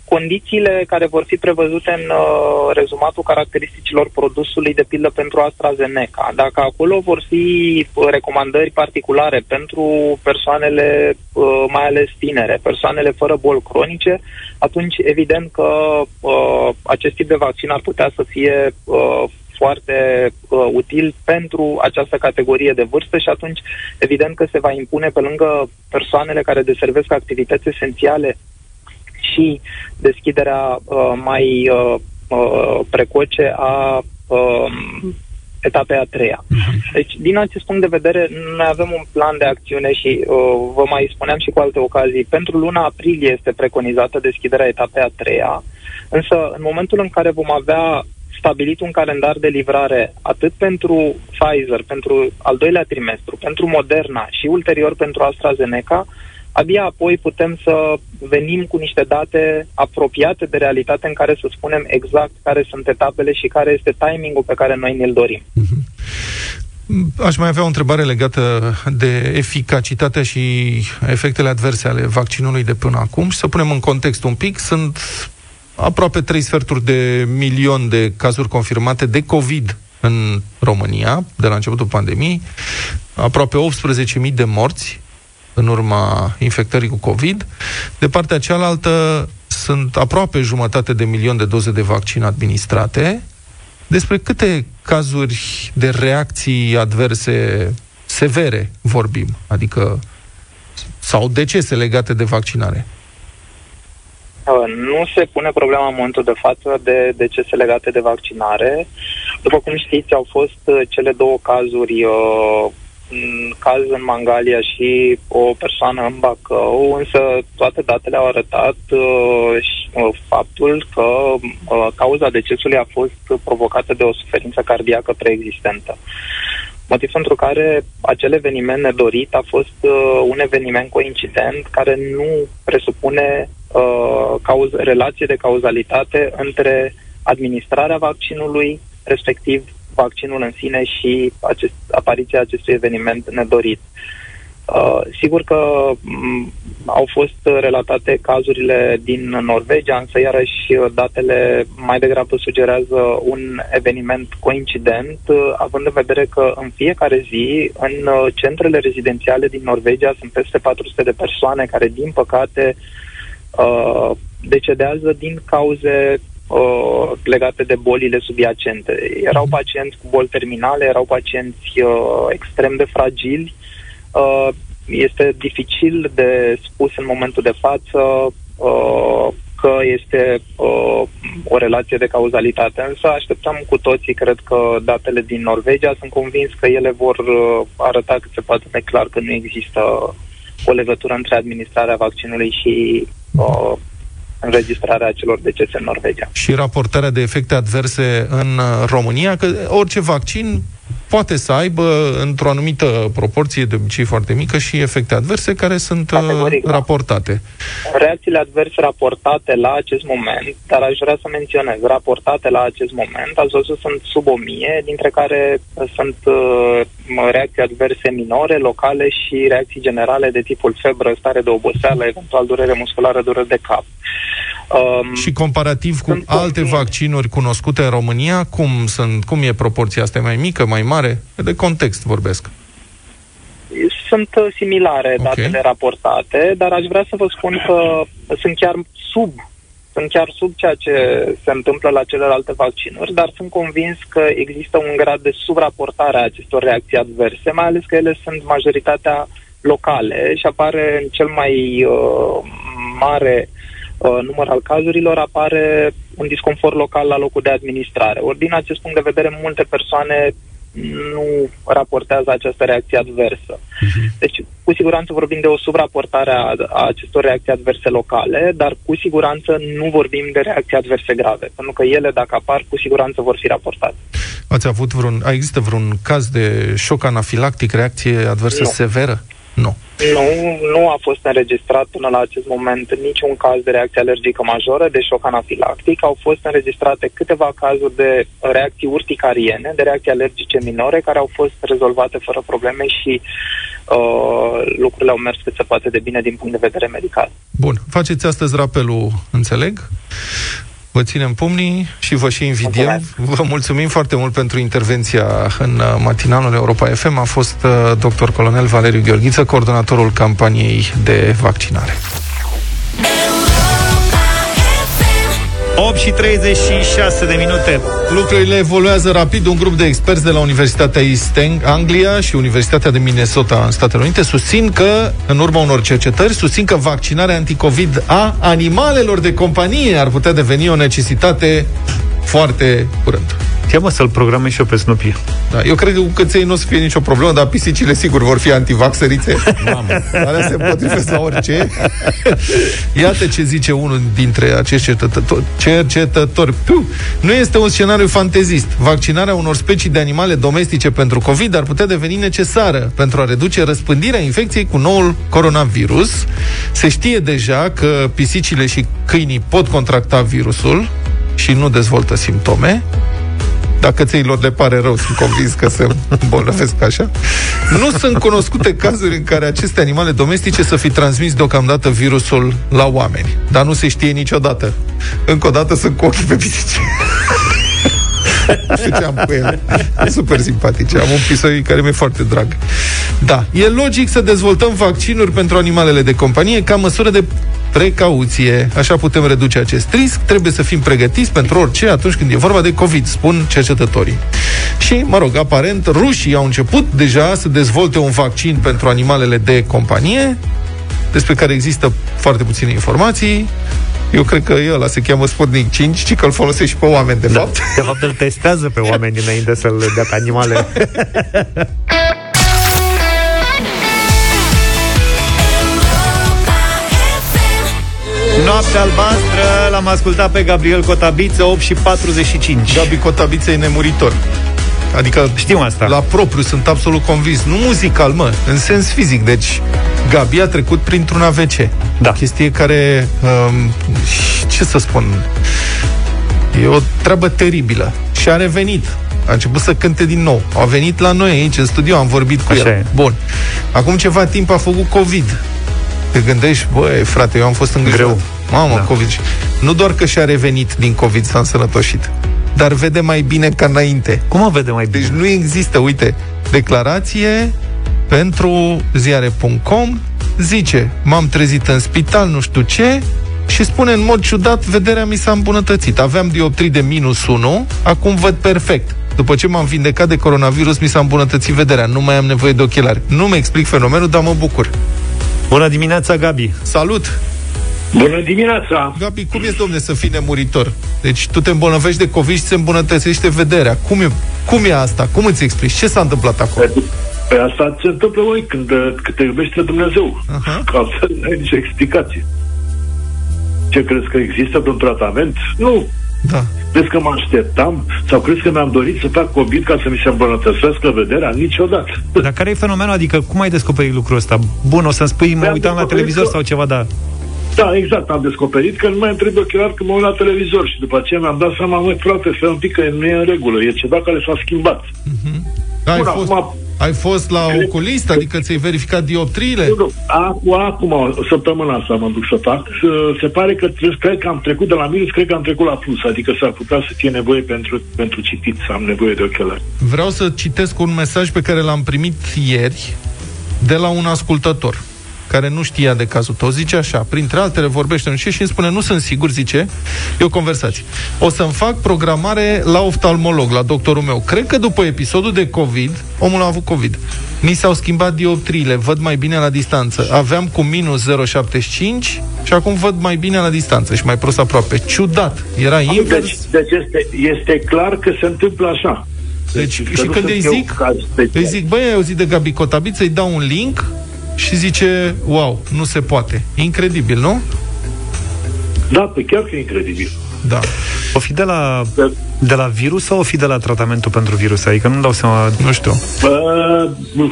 condițiile care vor fi prevăzute în uh, rezumatul caracteristicilor produsului, de pildă pentru AstraZeneca. Dacă acolo vor fi recomandări particulare pentru persoanele uh, mai ales tinere, persoanele fără boli cronice, atunci evident că uh, acest tip de vaccin ar putea să fie uh, foarte uh, util pentru această categorie de vârstă și atunci evident că se va impune, pe lângă persoanele care deservesc activități esențiale, și deschiderea uh, mai uh, uh, precoce a uh, etapei a treia. Deci, din acest punct de vedere, noi avem un plan de acțiune și uh, vă mai spuneam și cu alte ocazii, pentru luna aprilie este preconizată deschiderea etapei a treia, însă în momentul în care vom avea stabilit un calendar de livrare atât pentru Pfizer, pentru al doilea trimestru, pentru Moderna și ulterior pentru AstraZeneca, abia apoi putem să venim cu niște date apropiate de realitate în care să spunem exact care sunt etapele și care este timingul pe care noi ne-l dorim. Aș mai avea o întrebare legată de eficacitatea și efectele adverse ale vaccinului de până acum și să punem în context un pic. Sunt aproape trei sferturi de milion de cazuri confirmate de COVID în România de la începutul pandemiei, aproape optsprezece mii de morți în urma infectării cu COVID. De partea cealaltă sunt aproape jumătate de milion de doze de vaccin administrate. Despre câte cazuri de reacții adverse severe vorbim? Adică, sau decese legate de vaccinare? Nu se pune problema în momentul de față de decese legate de vaccinare. După cum știți, au fost cele două cazuri, un caz în Mangalia și o persoană în Bacău, însă toate datele au arătat faptul că cauza decesului a fost provocată de o suferință cardiacă preexistentă. Motiv pentru care acel eveniment nedorit a fost un eveniment coincident care nu presupune Uh, cauz, relație de cauzalitate între administrarea vaccinului, respectiv vaccinul în sine și acest, apariția acestui eveniment nedorit. Uh, sigur că um, au fost relatate cazurile din Norvegia, însă iarăși datele mai degrabă sugerează un eveniment coincident, uh, având în vedere că în fiecare zi în uh, centrele rezidențiale din Norvegia sunt peste patru sute de persoane care, din păcate, decedează din cauze uh, legate de bolile subiacente. Erau pacienți cu boli terminale, erau pacienți uh, extrem de fragili. Uh, este dificil de spus în momentul de față uh, că este uh, o relație de cauzalitate, însă așteptăm cu toții, cred că, datele din Norvegia. Sunt convins că ele vor uh, arăta cât se poate de clar că nu există o legătură între administrarea vaccinului și o înregistrarea acelor decese în Norvegia. Și raportarea de efecte adverse în România, că orice vaccin poate să aibă, într-o anumită proporție, de obicei foarte mică, și efecte adverse care sunt categoric raportate. Reacțiile adverse raportate la acest moment, dar aș vrea să menționez, raportate la acest moment, ați văzut, sunt sub o mie, dintre care sunt uh, reacții adverse minore, locale și reacții generale de tipul febră, stare de oboseală, eventual durere musculară, durere de cap. Um, și comparativ cu alte cum... vaccinuri cunoscute în România, cum, sunt, cum e proporția asta? Mai mică, mai mare? De context vorbesc. Sunt similare okay. datele raportate, dar aș vrea să vă spun că sunt chiar sub, sunt chiar sub ceea ce se întâmplă la celelalte vaccinuri, dar sunt convins că există un grad de subraportare a acestor reacții adverse, mai ales că ele sunt majoritatea locale și apare în cel mai uh, mare număr al cazurilor, apare un disconfort local la locul de administrare. Ori, din acest punct de vedere, multe persoane nu raportează această reacție adversă. Deci, cu siguranță vorbim de o subraportare a, a acestor reacții adverse locale, dar cu siguranță nu vorbim de reacții adverse grave, pentru că ele, dacă apar, cu siguranță vor fi raportate. Ați avut vreun, există vreun caz de șoc anafilactic, reacție adversă nu. severă? Nu. Nu, nu a fost înregistrat până la acest moment niciun caz de reacție alergică majoră, de șoc anafilactic. Au fost înregistrate câteva cazuri de reacții urticariene, de reacții alergice minore, care au fost rezolvate fără probleme și uh, lucrurile au mers cât se poate de bine din punct de vedere medical. Bun. Faceți astăzi rapelul, înțeleg? Vă ținem pumnii și vă și invidiem. Mulțumesc. Vă mulțumim foarte mult pentru intervenția în matinalul Europa F M. A fost doctor colonel Valeriu Gheorghiță, coordonatorul campaniei de vaccinare. opt și treizeci și șase de minute. Lucrurile evoluează rapid. Un grup de experți de la Universitatea East Anglia și Universitatea de Minnesota în Statele Unite susțin că, în urma unor cercetări, susțin că vaccinarea anticovid a animalelor de companie ar putea deveni o necesitate foarte curând. Ia mă să-l programezi și eu pe Snoopy. Da, eu cred că căței nu o să fie nicio problemă, dar pisicile sigur vor fi antivaxerițe. Mamă, alea se potrivesc la orice. Iată ce zice unul dintre acești cercetători. cercetători. Piu! Nu este un scenariu fantezist. Vaccinarea unor specii de animale domestice pentru COVID ar putea deveni necesară pentru a reduce răspândirea infecției cu noul coronavirus. Se știe deja că pisicile și câinii pot contracta virusul și nu dezvoltă simptome. Dacă țeilor le pare rău, sunt convins că se îmbolnăvesc așa. Nu sunt cunoscute cazuri în care aceste animale domestice să fi transmis deocamdată virusul la oameni. Dar nu se știe niciodată. Încă o dată sunt cu ochii pe pisici. Nu știu ce am cu el. Super simpatice. Am un pisoi care mi-e foarte drag. Da, e logic să dezvoltăm vaccinuri pentru animalele de companie ca măsură de precauție. Așa putem reduce acest risc. Trebuie să fim pregătiți pentru orice atunci când e vorba de COVID, spun cercetătorii. Și, mă rog, aparent, rușii au început deja să dezvolte un vaccin pentru animalele de companie, despre care există foarte puține informații. Eu cred că ăla se cheamă Sputnik cinci, ci că îl folosește și pe oameni, de da, fapt. De fapt, îl testează pe oameni înainte să-l dea pe animale. Da. Noaptea albastră, l-am ascultat pe Gabriel Cotabiță, opt și patruzeci și cinci. Gabi Cotabiță e nemuritor. Adică, știu asta. La propriu sunt absolut convins. Nu muzical, mă, în sens fizic. Deci, Gabi a trecut printr-un A V C. Da. O chestie care, um, ce să spun, e o treabă teribilă. Și a revenit. A început să cânte din nou. A venit la noi aici, în studio, am vorbit cu Așa el. E. Bun. Acum ceva timp a făcut COVID. Te gândești, băi, frate, eu am fost îngrijorat. Greu. Mamă, da. COVID. Nu doar că și-a revenit din COVID, s-a însănătoșit, dar vede mai bine ca înainte. Cum o vede mai bine? Deci nu există, uite, declarație pentru ziare punct com, zice, m-am trezit în spital, nu știu ce, și spune, în mod ciudat, vederea mi s-a îmbunătățit. Aveam dioptrii de minus unu, acum văd perfect. După ce m-am vindecat de coronavirus, mi s-a îmbunătățit vederea, nu mai am nevoie de ochelari. Nu mi explic fenomenul, dar mă bucur. Bună dimineața, Gabi! Salut! Bună dimineața! Gabi, cum e, domne, să fii nemuritor? Deci tu te îmbolnăvești de COVID și se îmbunătățește vederea. Cum e, cum e asta? Cum îți explici? Ce s-a întâmplat acolo? Pe asta se întâmplă, măi, când, când te iubește Dumnezeu. Uh-huh. Că altfel nu ai nicio explicație. Ce crezi, că există un tratament? Nu! Da. Crezi că mă așteptam? Sau crezi că mi-am dorit să fac COVID ca să mi se îmbunătățească vederea? Niciodată. Dar care e fenomenul? Adică cum ai descoperit lucrul ăsta? Bun, o să-mi spui, mă uitam la televizor că... sau ceva, da. Da, exact, am descoperit că nu mai îmi trebuie ochelari când mă uit la televizor. Și după aceea mi-am dat seama, măi, frate, să un pic că nu e în regulă. E ceva care s-a schimbat. Mm-hmm. Ai, Bun, fost, acum... ai fost la oculist? Adică ți-ai verificat dioptriile? Nu, nu. Acum, săptămâna asta mă duc să fac. Se pare că cred că am trecut de la minus, cred că am trecut la plus. Adică s-ar putea să fie nevoie pentru, pentru citit, să am nevoie de ochelari. Vreau să citesc un mesaj pe care l-am primit ieri de la un ascultător care nu știa de cazul tău, zice așa, printre altele vorbește în și îmi spune, nu sunt sigur, zice, eu conversați. O să-mi fac programare la oftalmolog, la doctorul meu. Cred că după episodul de COVID, omul a avut COVID, mi s-au schimbat dioptriile, văd mai bine la distanță. Aveam cu minus zero virgulă șaptezeci și cinci și acum văd mai bine la distanță și mai prost aproape. Ciudat! Era am invers. Deci, deci este, este clar că se întâmplă așa. Deci, deci și când îi zic, îi zic, băi, ai auzit de Gabi Cotabiță, îi dau un link și zice, wow, nu se poate. Incredibil, nu? Da, pe chiar că e incredibil. Da. O fi de la, de la virus sau o fi de la tratamentul pentru virus? Adică nu-mi dau seama, nu știu. Uh,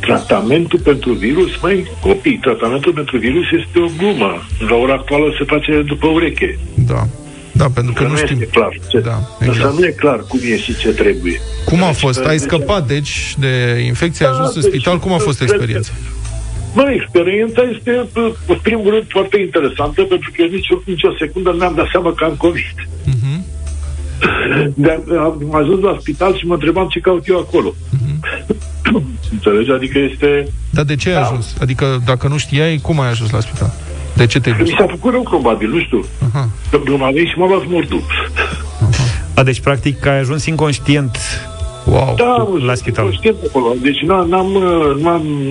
tratamentul pentru virus, mai copii, tratamentul pentru virus este o glumă. La ora actuală se face după ureche. Da. Da, pentru că, că nu, nu știm. Clar ce, da, exact. Nu e clar cum e și ce trebuie. Cum a fost? Ai scăpat, deci, de infecție, ai da, ajuns în deci, spital. Cum a fost experiența? Bă, experiența este, în primul rând, foarte interesantă, pentru că nici o, nici o secundă n-am dat seama că am COVID. Uh-huh. De- am ajuns la spital și mă întrebam ce caut eu acolo. Uh-huh. Înțelegi? Adică este... Dar de ce ai da. ajuns? Adică, dacă nu știai, cum ai ajuns la spital? De ce te-ai dus? Mi s-a făcut rău, probabil, nu știu. Că uh-huh. m-a venit și m-a luat mortul. Uh-huh. A, deci, practic, ai ajuns inconștient... Wow. Da, la spital. Acolo. Deci nu am,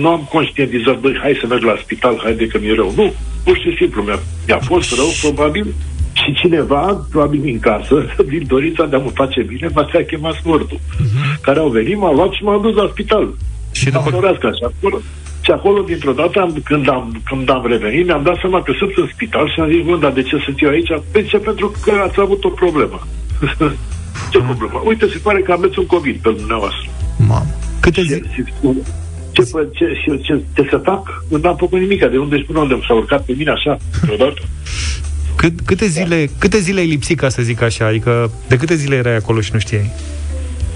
nu am conștientizat, băi, hai să merg la spital, haide că mi-e rău. Nu, pur și simplu mi-a, mi-a fost rău, probabil, și cineva, probabil din casă, din dorința de a mă face bine, m-a chemat mortul, uh-huh. care au venit, m-au luat și m-au dus la spital. Și după... Florească, așa, acolo. Și acolo, dintr-o dată, am, când, am, când am revenit, mi-am dat seama că sunt în spital și am zis, bă, dar de ce sunt eu aici? Păi, pentru că ați avut o problemă. Ce problemă? Uite, se pare că aveți un COVID pe dumneavoastră. Mamă. Câte zi... Ce, ce, ce, ce, ce să fac? N-am făcut nimica. De unde și până unde m-s-a urcat pe mine așa? Cât, câte, zile, câte zile ai lipsit, ca să zic așa? Adică, de câte zile erai acolo și nu știai?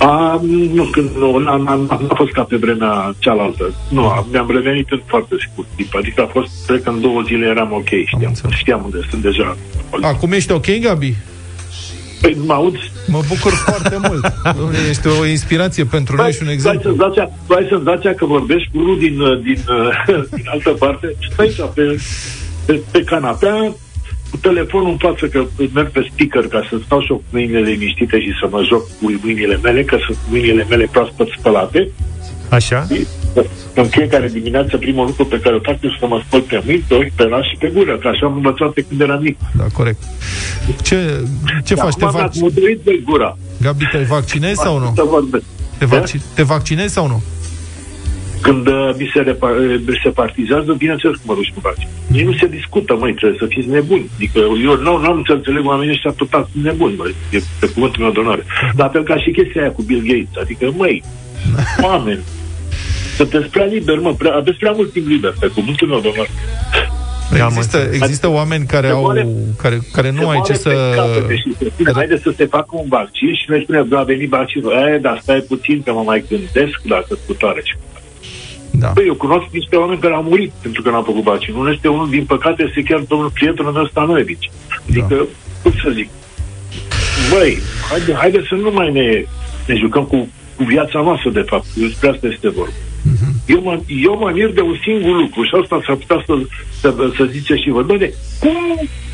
A, nu, nu n-a fost ca pe vremea cealaltă. Nu, mi-am revenit în foarte scurt timp. Adică a fost, cred că în două zile eram ok. Știam, știam unde sunt deja. Acum ești ok, Gabi? Păi, mă auzi? Mă bucur foarte mult. Este o inspirație pentru noi și un exemplu. Ai senzația că vorbești cu unul din, din, din altă parte. Stai aici, pe, pe, pe canapea, cu telefonul în față, că merg pe speaker ca să stau și eu cu mâinile liniștite și să mă joc cu mâinile mele, că sunt mâinile mele proaspăt spălate. Așa. În fiecare dimineață, primul lucru pe care o fac este să mă spăl pe mâini, pe ochi, pe nas și pe gură, că așa am învățat de când eram mic. Da, corect. Ce, ce faci? Te faci? M-am mutuit pe gura. Gabi, te vaccinezi sau nu? Te, vac- te vaccinezi sau nu? Când uh, mi se, repa- se partizează, bineînțeles că mă duc cu vaccin. Ei nu se discută, măi, trebuie să fiți nebuni. Adică eu nu, nu am să înțeleg oamenii ăștia total nebuni, măi, e pe cuvântul meu de onoare. Dar pe ca și chestia aia cu Bill Gates, adică, măi, oameni, sunteți prea liberi, mă, prea, aveți prea mult timp liber, pe cuvântul meu de onoare. Există, există oameni care au moare, care, care nu ai ce să... Dar... Haideți să se facă un vaccin și noi spunem, a venit vaccinul, e, dar stai puțin că mă mai gândesc la căscutare și... Da. Păi, eu cunosc niște oameni care au murit pentru că n-au făcut vaccinul. Nu este unul, din păcate, este chiar domnul prietenul meu Stanoevici. Adică, da. Cum să zic? Băi, haide, haide să nu mai ne, ne jucăm cu, cu viața noastră, de fapt. Despre asta este vorba. Uh-huh. Eu, mă, eu mă mir de un singur lucru și asta s-ar putea să, să, să zice și vă. Doamne, cum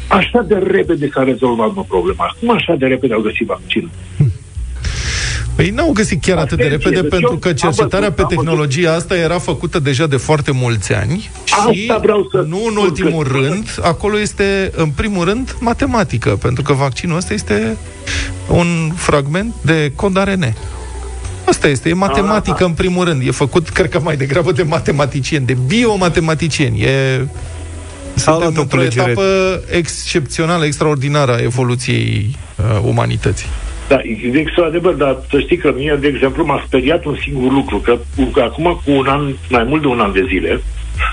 așa de repede s-a rezolvat mă, problema? Cum așa de repede au găsit vaccinul? Păi n-au găsit chiar atât de repede, pentru că cercetarea pe tehnologia asta era făcută deja de foarte mulți ani și nu în ultimul rând, acolo este, în primul rând, matematică, pentru că vaccinul ăsta este un fragment de cod A R N. Asta este, e matematică în primul rând, e făcut, cred că mai degrabă de matematicieni, de biomatematicieni, e... Suntem într-o etapă excepțională, extraordinară a evoluției uh, umanității. Da, există adevăr, dar să știi că mie, de exemplu, m-a speriat un singur lucru, că, că acum cu un an, mai mult de un an de zile,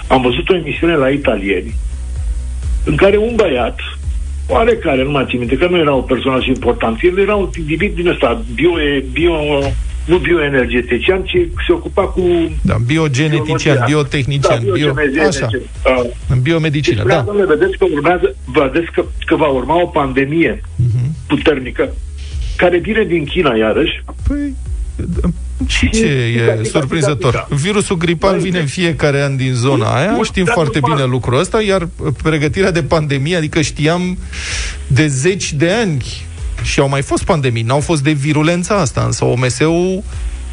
am văzut o emisiune la italieni, în care un băiat, oarecare, nu mai țin minte, că nu era un personaj important, el era un individ din ăsta, bio, bio, nu bioenergetician, ci se ocupa cu... Da, biogenetician, biotechnician, da, bio... Așa, uh, în biomedicină, da. Doamne, vedeți că urmează, vedeți că, că va urma o pandemie uh-huh. puternică, care vine din China, iarăși. Păi, și ce e surprinzător? Virusul gripal vine în fiecare an din zona aia, știm foarte bine lucrul ăsta, iar pregătirea de pandemie, adică știam de zeci de ani și au mai fost pandemii, n-au fost de virulența asta, însă O M S-ul...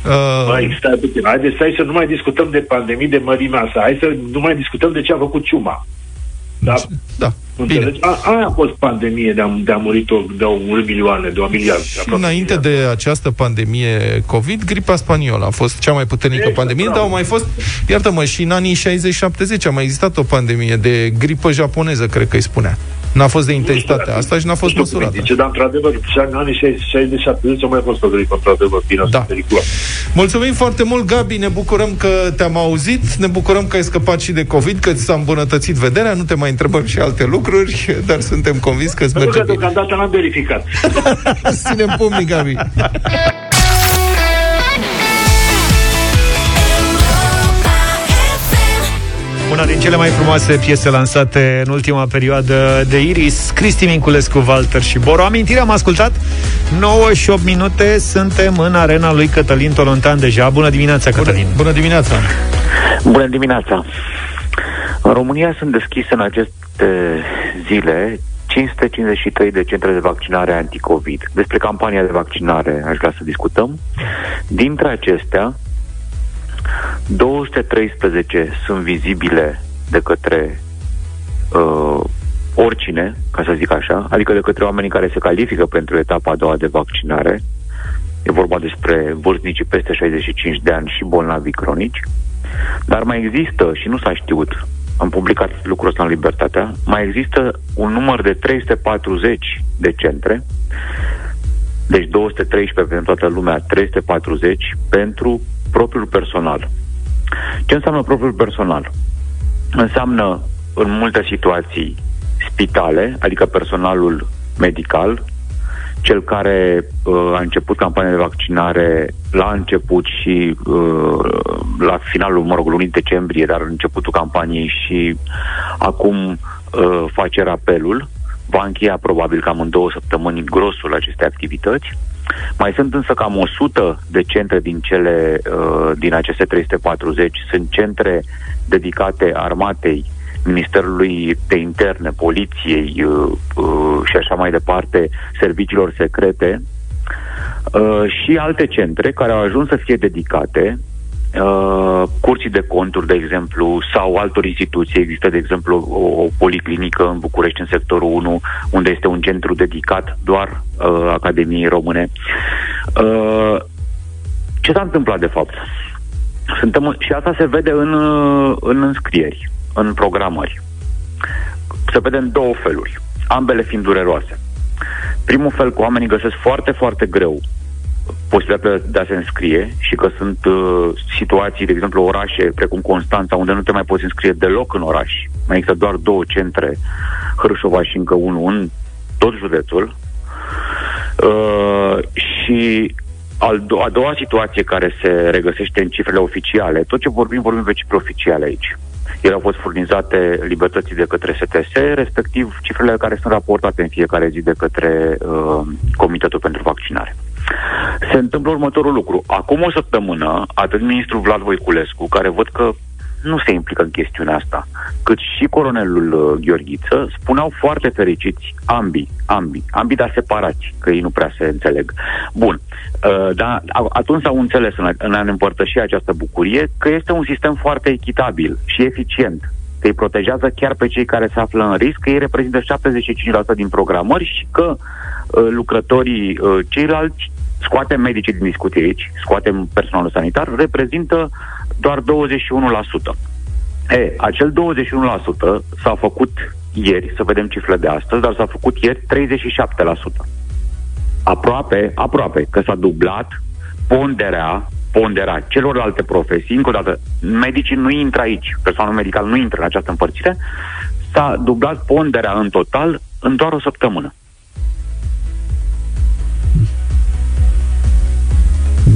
Uh... Băi, stai puțin, haideți, stai să nu mai discutăm de pandemii de mărimea asta, hai să nu mai discutăm de ce a făcut ciuma. Da? Da. Bine. A, aia a fost pandemie de a, de a murit de un milioane, de un miliard. Și înainte de această pandemie COVID, gripa spaniolă a fost cea mai puternică e, pandemie, dar au mai fost, iartă-mă, și în anii șaizeci șaptezeci a mai existat o pandemie de gripă japoneză, cred că îi spunea. N-a fost de intensitatea asta și n-a fost măsurată. Zice, dar într-adevăr, și în anii șaizeci șaptezeci a mai fost o gripă, într-adevăr, bine, da. Mulțumim foarte mult, Gabi, ne bucurăm că te-am auzit, ne bucurăm că ai scăpat și de COVID, că ți s-a îmbunătățit vederea, nu te mai întrebăm și alte lucruri, dar suntem convins că îți merge bine. Pentru că deocamdată n-am verificat. Ținem pumnii, Gabi. Una din cele mai frumoase piese lansate în ultima perioadă de Iris, Cristi Minculescu, Walter și Boro. Amintire, am ascultat nouăzeci și opt minute, suntem în arena lui Cătălin Tolontan deja. Bună dimineața, Cătălin! Bună, bună dimineața! Bună dimineața! În România sunt deschise în aceste zile cinci sute cincizeci și trei de centre de vaccinare anticovid. Despre campania de vaccinare aș vrea să discutăm. Dintre acestea, două sute treisprezece sunt vizibile de către uh, oricine, ca să zic așa, adică de către oamenii care se califică pentru etapa a doua de vaccinare. E vorba despre vârstnicii peste șaizeci și cinci de ani și bolnavi cronici. Dar mai există, și nu s-a știut, am publicat lucrul ăsta în Libertatea, mai există un număr de trei sute patruzeci de centre. Deci două sute treisprezece pentru toată lumea, trei sute patruzeci pentru propriul personal. Ce înseamnă propriul personal? Înseamnă, în multe situații, spitale, adică personalul medical, cel care uh, a început campania de vaccinare la început și uh, la finalul, mă rog, lunii decembrie, dar începutul campaniei și acum uh, face rapelul, va încheia probabil cam în două săptămâni grosul acestei activități. Mai sunt însă cam o sută de centre din cele uh, din aceste trei sute patruzeci, sunt centre dedicate armatei, Ministerului de Interne, Poliției uh, uh, și așa mai departe, serviciilor secrete uh, și alte centre care au ajuns să fie dedicate uh, curții de conturi, de exemplu, sau altor instituții. Există, de exemplu, o, o policlinică în București, în sectorul unu, unde este un centru dedicat doar uh, Academiei Române. Uh, ce s-a întâmplat, de fapt? Suntem, și asta se vede în, în înscrieri, în programări. Se vede în două feluri, ambele fiind dureroase. Primul fel, cu oamenii găsesc foarte, foarte greu posibilitatea de a se înscrie și că sunt uh, situații, de exemplu, orașe precum Constanța, unde nu te mai poți înscrie deloc în oraș. Mai există doar două centre, Hârșova și încă unul în tot județul. Uh, și al do- a doua situație care se regăsește în cifrele oficiale, tot ce vorbim, vorbim pe cifre oficiale aici. Ele au fost furnizate Libertății de către S T S, respectiv cifrele care sunt raportate în fiecare zi de către uh, Comitetul pentru Vaccinare. Se întâmplă următorul lucru. Acum o săptămână, atât ministrul Vlad Voiculescu, care văd că nu se implică în chestiunea asta, cât și colonelul Gheorghiță, spuneau foarte fericiți ambii, ambii, ambii, dar separați, că ei nu prea se înțeleg. Bun, uh, dar atunci au înțeles în a, în a ne împărtăși această bucurie că este un sistem foarte echitabil și eficient, că îi protejează chiar pe cei care se află în risc, că ei reprezintă șaptezeci și cinci la sută din programări și că uh, lucrătorii uh, ceilalți, scoatem medicii din discuție aici, scoatem personalul sanitar, reprezintă doar douăzeci și unu la sută. E, acel douăzeci și unu la sută s-a făcut ieri, să vedem cifrele de astăzi, dar s-a făcut ieri treizeci și șapte la sută. Aproape, aproape, că s-a dublat ponderea, ponderea celorlalte profesii. Încă o dată, medicii nu intră aici, personalul medical nu intră în această împărțire, s-a dublat ponderea în total în doar o săptămână.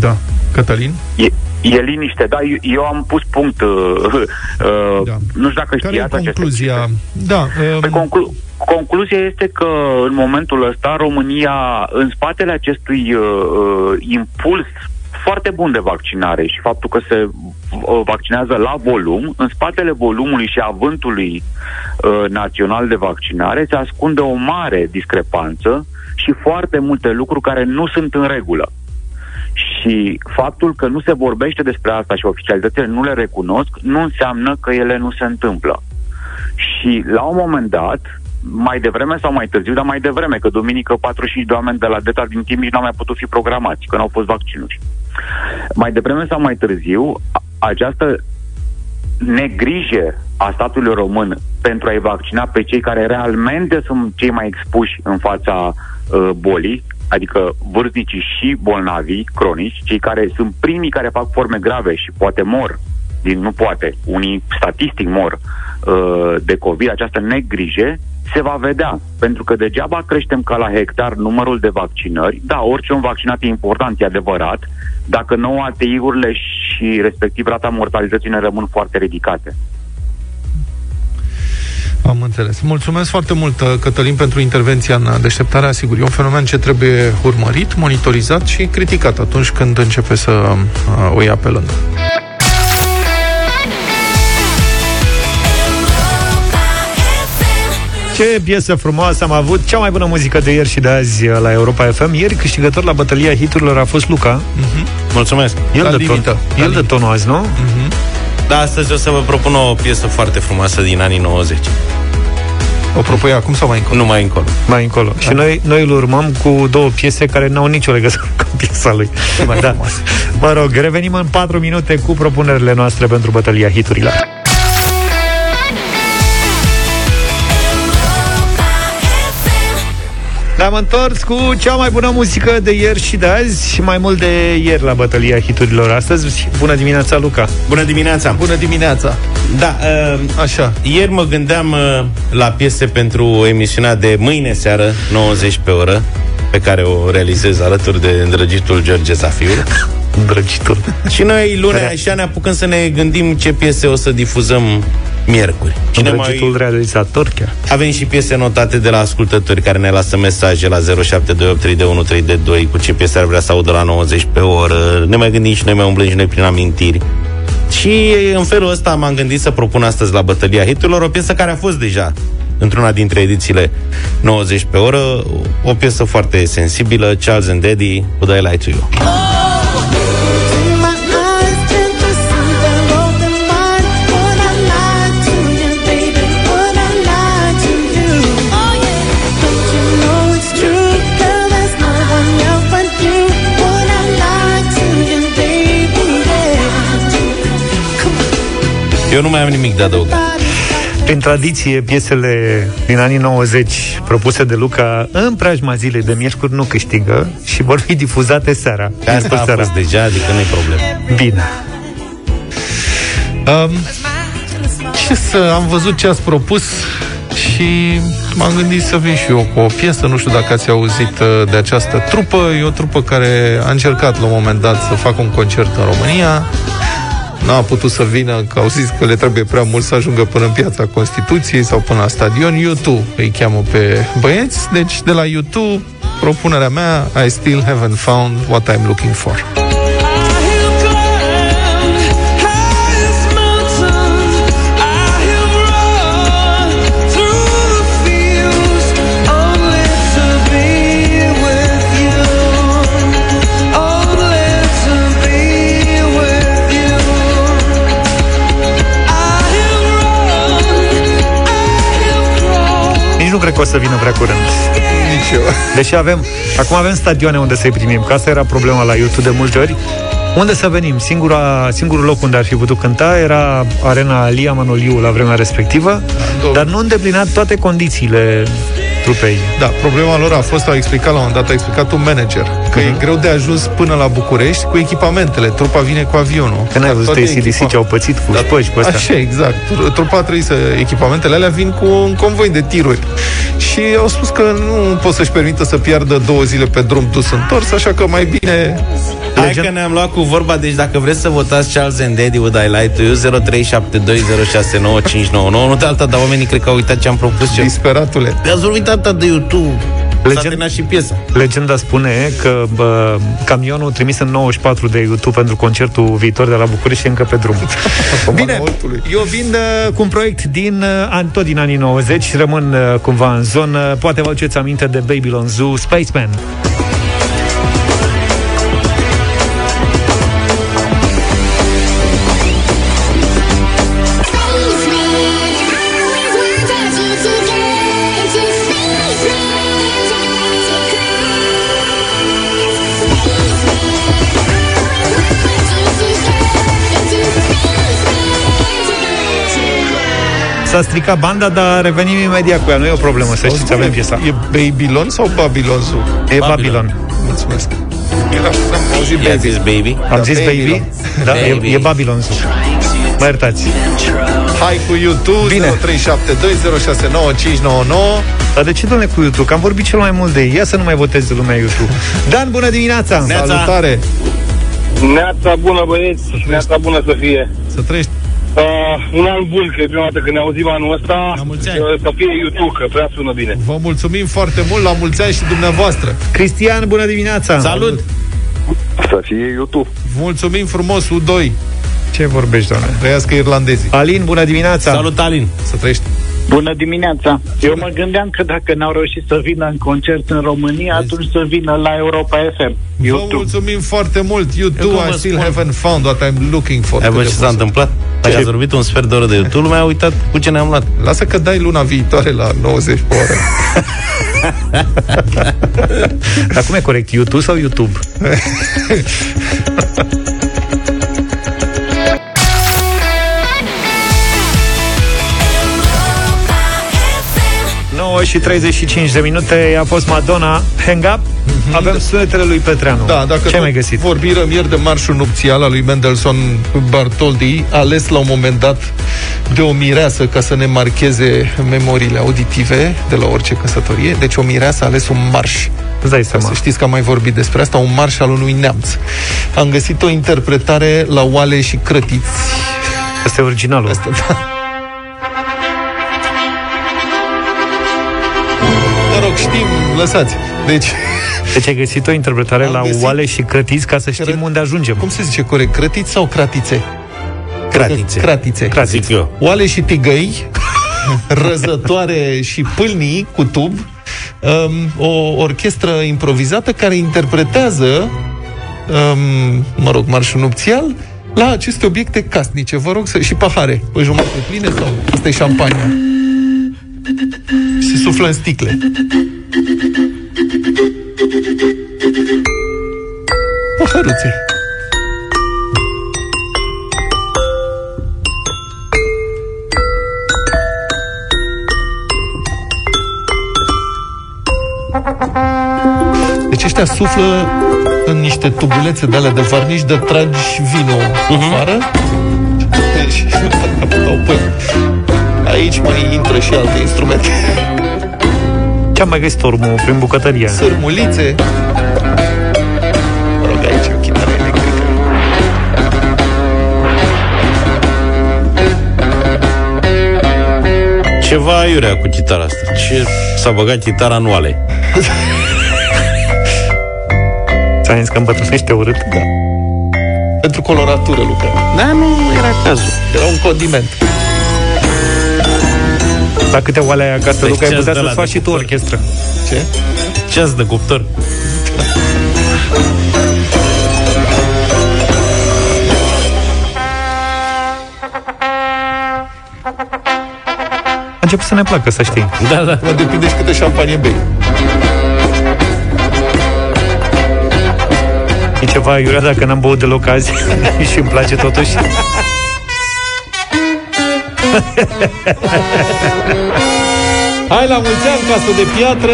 Da. Cătălin? E, e liniște, da, eu, eu am pus punct. Uh, uh, da. Nu știu dacă știați. Care e concluzia? Da, um... păi conclu- concluzia este că în momentul ăsta România, în spatele acestui uh, impuls foarte bun de vaccinare și faptul că se uh, vaccinează la volum, în spatele volumului și avântului uh, național de vaccinare se ascunde o mare discrepanță și foarte multe lucruri care nu sunt în regulă. Și faptul că nu se vorbește despre asta și oficialitățile nu le recunosc, nu înseamnă că ele nu se întâmplă. Și la un moment dat, mai devreme sau mai târziu, dar mai devreme, că duminică patruzeci și cinci de oameni de la D E T A din Timiș nu au mai putut fi programați, că n-au fost vaccinuri. Mai devreme sau mai târziu, această negrijă a statului român pentru a-i vaccina pe cei care realmente sunt cei mai expuși în fața uh, bolii, adică vârstnicii și bolnavii cronici, cei care sunt primii care fac forme grave și poate mor, din nu poate, unii statistic mor uh, de COVID, această negrijă se va vedea, pentru că degeaba creștem ca la hectar numărul de vaccinări. Da, orice un vaccinat e important, e adevărat, dacă nouă A T I-urile și respectiv rata mortalității ne rămân foarte ridicate. Am înțeles. Mulțumesc foarte mult, Cătălin, pentru intervenția în Deșteptarea. Sigur, e un fenomen ce trebuie urmărit, monitorizat și criticat atunci când începe să o ia pe lângă. Ce piesă frumoasă am avut! Cea mai bună muzică de ieri și de azi la Europa F M. Ieri câștigător la bătălia hiturilor a fost Luca. Mm-hmm. Mulțumesc! El de, ton, el de tonul azi, nu? Mm-hmm. Dar astăzi o să vă propun o piesă foarte frumoasă din anii nouăzeci. O propui acum sau mai încolo? Nu, mai încolo. Mai încolo. Da. Și noi, noi îl urmăm cu două piese care n-au nicio legătură cu piesa lui. Mai da. Mă rog, revenim în patru minute cu propunerile noastre pentru bătălia hiturilor. Ne-am întors cu cea mai bună muzică de ieri și de azi și mai mult de ieri la bătălia hiturilor astăzi. Bună dimineața, Luca! Bună dimineața! Bună dimineața! Da, uh, așa. Ieri mă gândeam uh, la piese pentru emisiunea de mâine seară, nouăzeci pe oră, pe care o realizez alături de îndrăgitul George Zafiu. Îndrăgitul. Și noi lunea așa ne apucăm să ne gândim ce piese o să difuzăm miercuri. Îndrăgitul mai... realizator chiar. Avem și piese notate de la ascultători care ne lasă mesaje la zero șapte doi opt trei doi unu trei doi cu ce piese ar vrea să audă la nouăzeci pe oră. Ne mai gândim și noi, mai umblăm și noi prin amintiri. Și în felul ăsta m-am gândit să propun astăzi la bătălia hiturilor o piesă care a fost deja într-una dintre edițiile nouăzeci pe oră, o piesă foarte sensibilă, Charles and Daddy, Would I Lie to You. Eu nu mai am nimic de adăugat. Prin tradiție, piesele din anii nouăzeci propuse de Luca în preajma zilei de miercuri nu câștigă și vor fi difuzate seara. Asta a fost deja, adică nu-i problemă. Bine. Um, ce să... Am văzut ce ați propus și m-am gândit să vin și eu cu o piesă. Nu știu dacă ați auzit de această trupă. E o trupă care a încercat la un moment dat să facă un concert în România. N-a putut să vină, că au zis că le trebuie prea mult să ajungă până în Piața Constituției sau până la stadion. U doi îi cheamă pe băieți. Deci de la U doi, propunerea mea, I still haven't found what I'm looking for. Cred că o să vină prea curând. Nici eu. Deși avem, acum avem stadioane unde să-i primim, că asta era problema la YouTube de multe ori. Unde să venim? Singura, singurul loc unde ar fi putut cânta era arena Alia Manoliu la vremea respectivă, da, dar nu îndeplinea toate condițiile trupei. Da, problema lor a fost, a explicat la un dat, a explicat un manager, că uh-huh. e greu de ajuns până la București cu echipamentele, trupa vine cu avionul. Că n-ai dar văzut ei echipa... ce au pățit cu șpăși cu astea. Așa, exact. Trupa trebuie să... Echipamentele alea vin cu un convoi de tiruri. Și au spus că nu pot să-și permită să piardă două zile pe drum dus-întors, așa că mai bine... Hai Legend... că ne-am luat cu vorba, deci dacă vreți să votați Charles and Daddy, Would I Lie to You, zero trei șapte doi zero șase nouă cinci nouă nouă. Nu de alta, dar oamenii cred că au uitat ce am propus. Disperatule. De-ați vorbit alta de YouTube. Legend... S-a terminat și piesa. Legenda spune că bă, camionul trimis în nouăzeci și patru de YouTube pentru concertul viitor de la București e încă pe drum. Bine, eu vin uh, cu un proiect din, uh, tot din anii nouăzeci. Rămân uh, cumva în zonă. Poate vă aduceți aminte de Babylon Zoo, Spaceman. S-a stricat banda, dar revenim imediat cu ea. Nu e o problemă, să știți, avem piesa. E Babylon sau Babylon Zoo? E Babylon, Babylon. Mulțumesc. Am zis Baby. Am zis Baby? Da, baby. E, e Babylon Zoo. Mă iertați. Hai cu YouTube, zero trei șapte doi zero șase nouă cinci nouă nouă. Dar de ce, dom'le, cu YouTube? Că am vorbit cel mai mult de ea, să nu mai votez de lumea YouTube. Dan, bună dimineața! Neața. Salutare! Neața bună, băieți! Neața bună să fie! Să trăiești! Uh, un an bun, că e prima dată când ne auzim anul ăsta. Să fie YouTube, că prea sună bine. Vă mulțumim foarte mult, la mulți ani și dumneavoastră. Cristian, bună dimineața. Salut. Să fie YouTube. Mulțumim frumos, U doi. Ce vorbești, doamne? Trăiască irlandezii. Alin, bună dimineața. Salut, Alin. Să trăiești. Bună dimineața. Eu mă gândeam că dacă n-au reușit să vină în concert în România, atunci să vină la Europa F M. YouTube. Vă mulțumim foarte mult. YouTube, I still haven't found what I'm looking for. Ai văzut ce s-a întâmplat? Ai vorbit un sfert de oră de YouTube, lumea a uitat cu ce ne-am luat. Lasă că dai luna viitoare la nouăzeci pe oră. Dar cum e corect? YouTube sau YouTube? Și treizeci și cinci de minute a fost Madonna, Hang Up. Mm-hmm. Avem sunetele lui Petreanu. Da, dacă ce ai mai găsit? Vorbim ieri de marșul nupțial al lui Mendelssohn Bartholdy, ales la un moment dat de o mireasă ca să ne marcheze memoriile auditive de la orice căsătorie. Deci o mireasă a ales un marș Să știți că am mai vorbit despre asta, un marș al unui neamț. Am găsit o interpretare la Oale și Crătiți. Asta e originalul. Asta, da. Mă rog, știm, lăsați. Deci... Deci ai găsit o interpretare am la Oale și Crătiți ca să știm cră... unde ajungem. Cum se zice corect? Crătiți sau cratițe? Cratițe. Cratițe. Cratițe. Oale și tigăi, răzătoare și pâlnii cu tub, um, o orchestră improvizată care interpretează, um, mă rog, marșul nupțial la aceste obiecte casnice. Vă rog să... și pahare. Pe jumătate pline sau... Asta e șampania. Se suflă în sticle. Paharuțe. Deci ăștia suflă în niște tubulețe de alea de varniș de tragi vino afară. Deci, aici mai intră și alte instrumente. Ce-am mai găsit urmă prin bucătăria? Sârmulițe. Mă rog, aici e o chitară electrică. Ceva aiurea cu chitara asta. Ce s-a băgat chitara în Oale. Ți-am zis că împătrânește urât? Da. Pentru coloratură, Luca. Da, nu era cazul. Era un condiment. La câte oale ai acasă, deci Luca, ai putea să-ți faci și tu orchestră. Ce? Ce-ați de cuptor? A început să ne placă, să știi. Da, da. Mă depinde și câte șampanie bei. E ceva aiurea dacă n-am băut deloc azi și îmi place totuși. Hai la mulți ani, casă de piatră.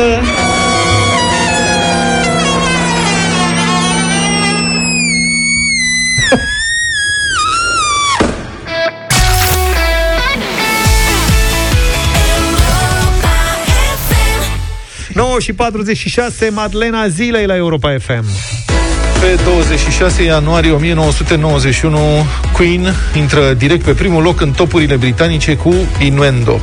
nouă și patruzeci și șase, Madlena zilei la Europa F M. Pe douăzeci și șase ianuarie o mie nouă sute nouăzeci și unu, Queen intră direct pe primul loc în topurile britanice cu Innuendo.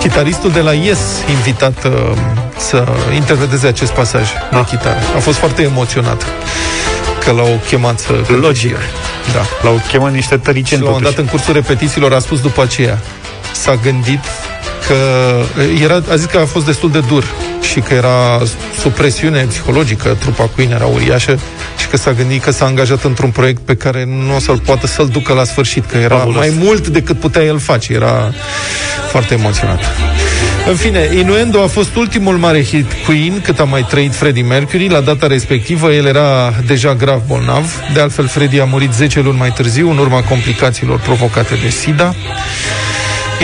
Chitaristul de la Yes, invitat uh, să interpreteze acest pasaj ah. de chitară. A fost foarte emoționat că l-au chemat să... Logic. Da. L-au chemat niște tăriceni. Și la un moment dat, în cursul repetițiilor, a spus după aceea. S-a gândit că... Era, a zis că a fost destul de dur și că era sub presiune psihologică, trupa Queen era uriașă și că s-a gândit că s-a angajat într-un proiect pe care nu o să-l poată să-l ducă la sfârșit, că era Fabulos. Mai mult decât putea el face. Era foarte emoționat. În fine, Innuendo a fost ultimul mare hit Queen cât a mai trăit Freddie Mercury. La data respectivă, el era deja grav bolnav. De altfel, Freddie a murit zece luni mai târziu, în urma complicațiilor provocate de SIDA.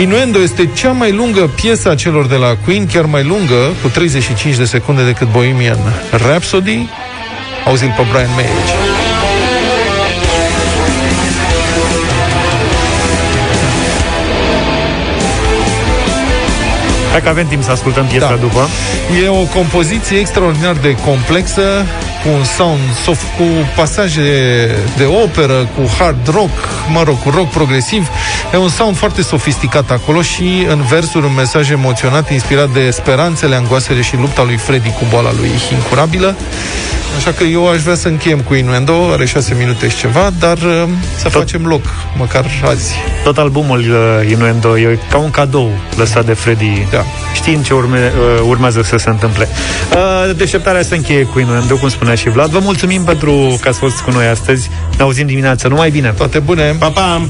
Innuendo este cea mai lungă piesă a celor de la Queen, chiar mai lungă, cu treizeci și cinci de secunde decât Bohemian Rhapsody. Auzi-l pe Brian May aici. Hai că avem timp să ascultăm piesa da. După. E o compoziție extraordinar de complexă, cu un sound soft, cu pasaje de operă, cu hard rock, mă rog, cu rock progresiv. E un sound foarte sofisticat acolo și în versuri un mesaj emoționat inspirat de speranțele, angoasele și lupta lui Freddie cu boala lui incurabilă. Așa că eu aș vrea să încheiem cu Innuendo, are șase minute și ceva, dar să tot, facem loc, măcar azi. Tot albumul uh, Innuendo e ca un cadou lăsat de Freddie. Da. Știind ce urme, uh, urmează să se întâmple. Uh, deșteptarea se încheie cu Innuendo, cum spunea și Vlad. Vă mulțumim pentru că ați fost cu noi astăzi. Ne auzim dimineața. Numai bine! Toate bune! Pa, pa!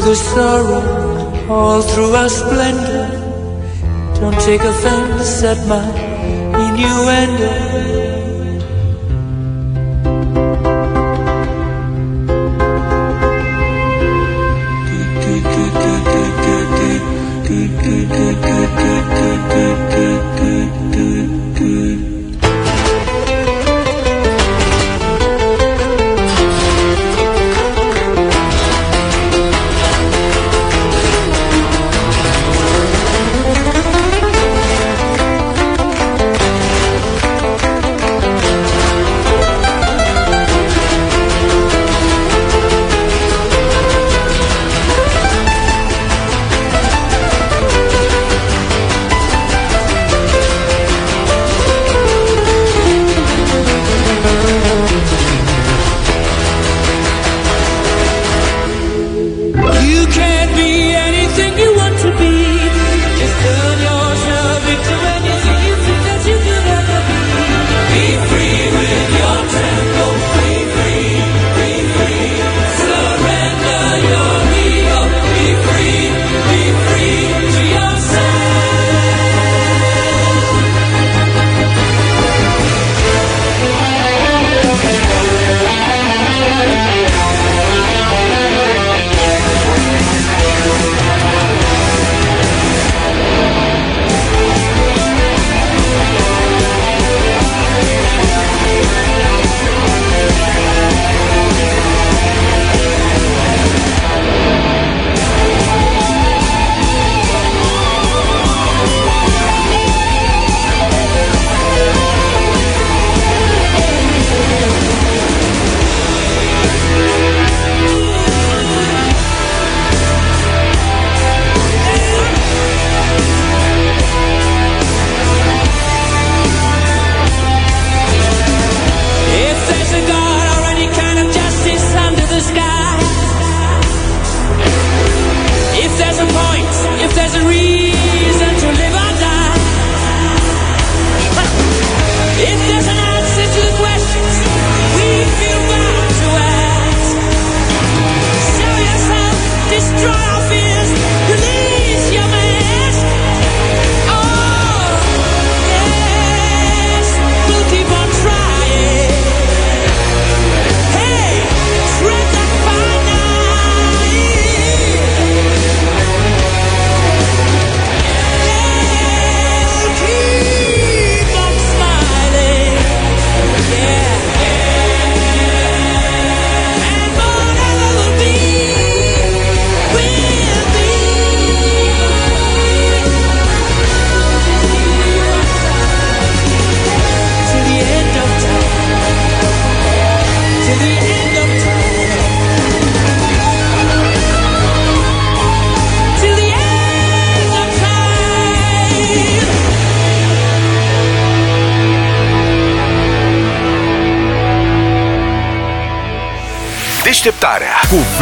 through the sorrow, all through our splendor. Don't take offense at my innuendo. Cu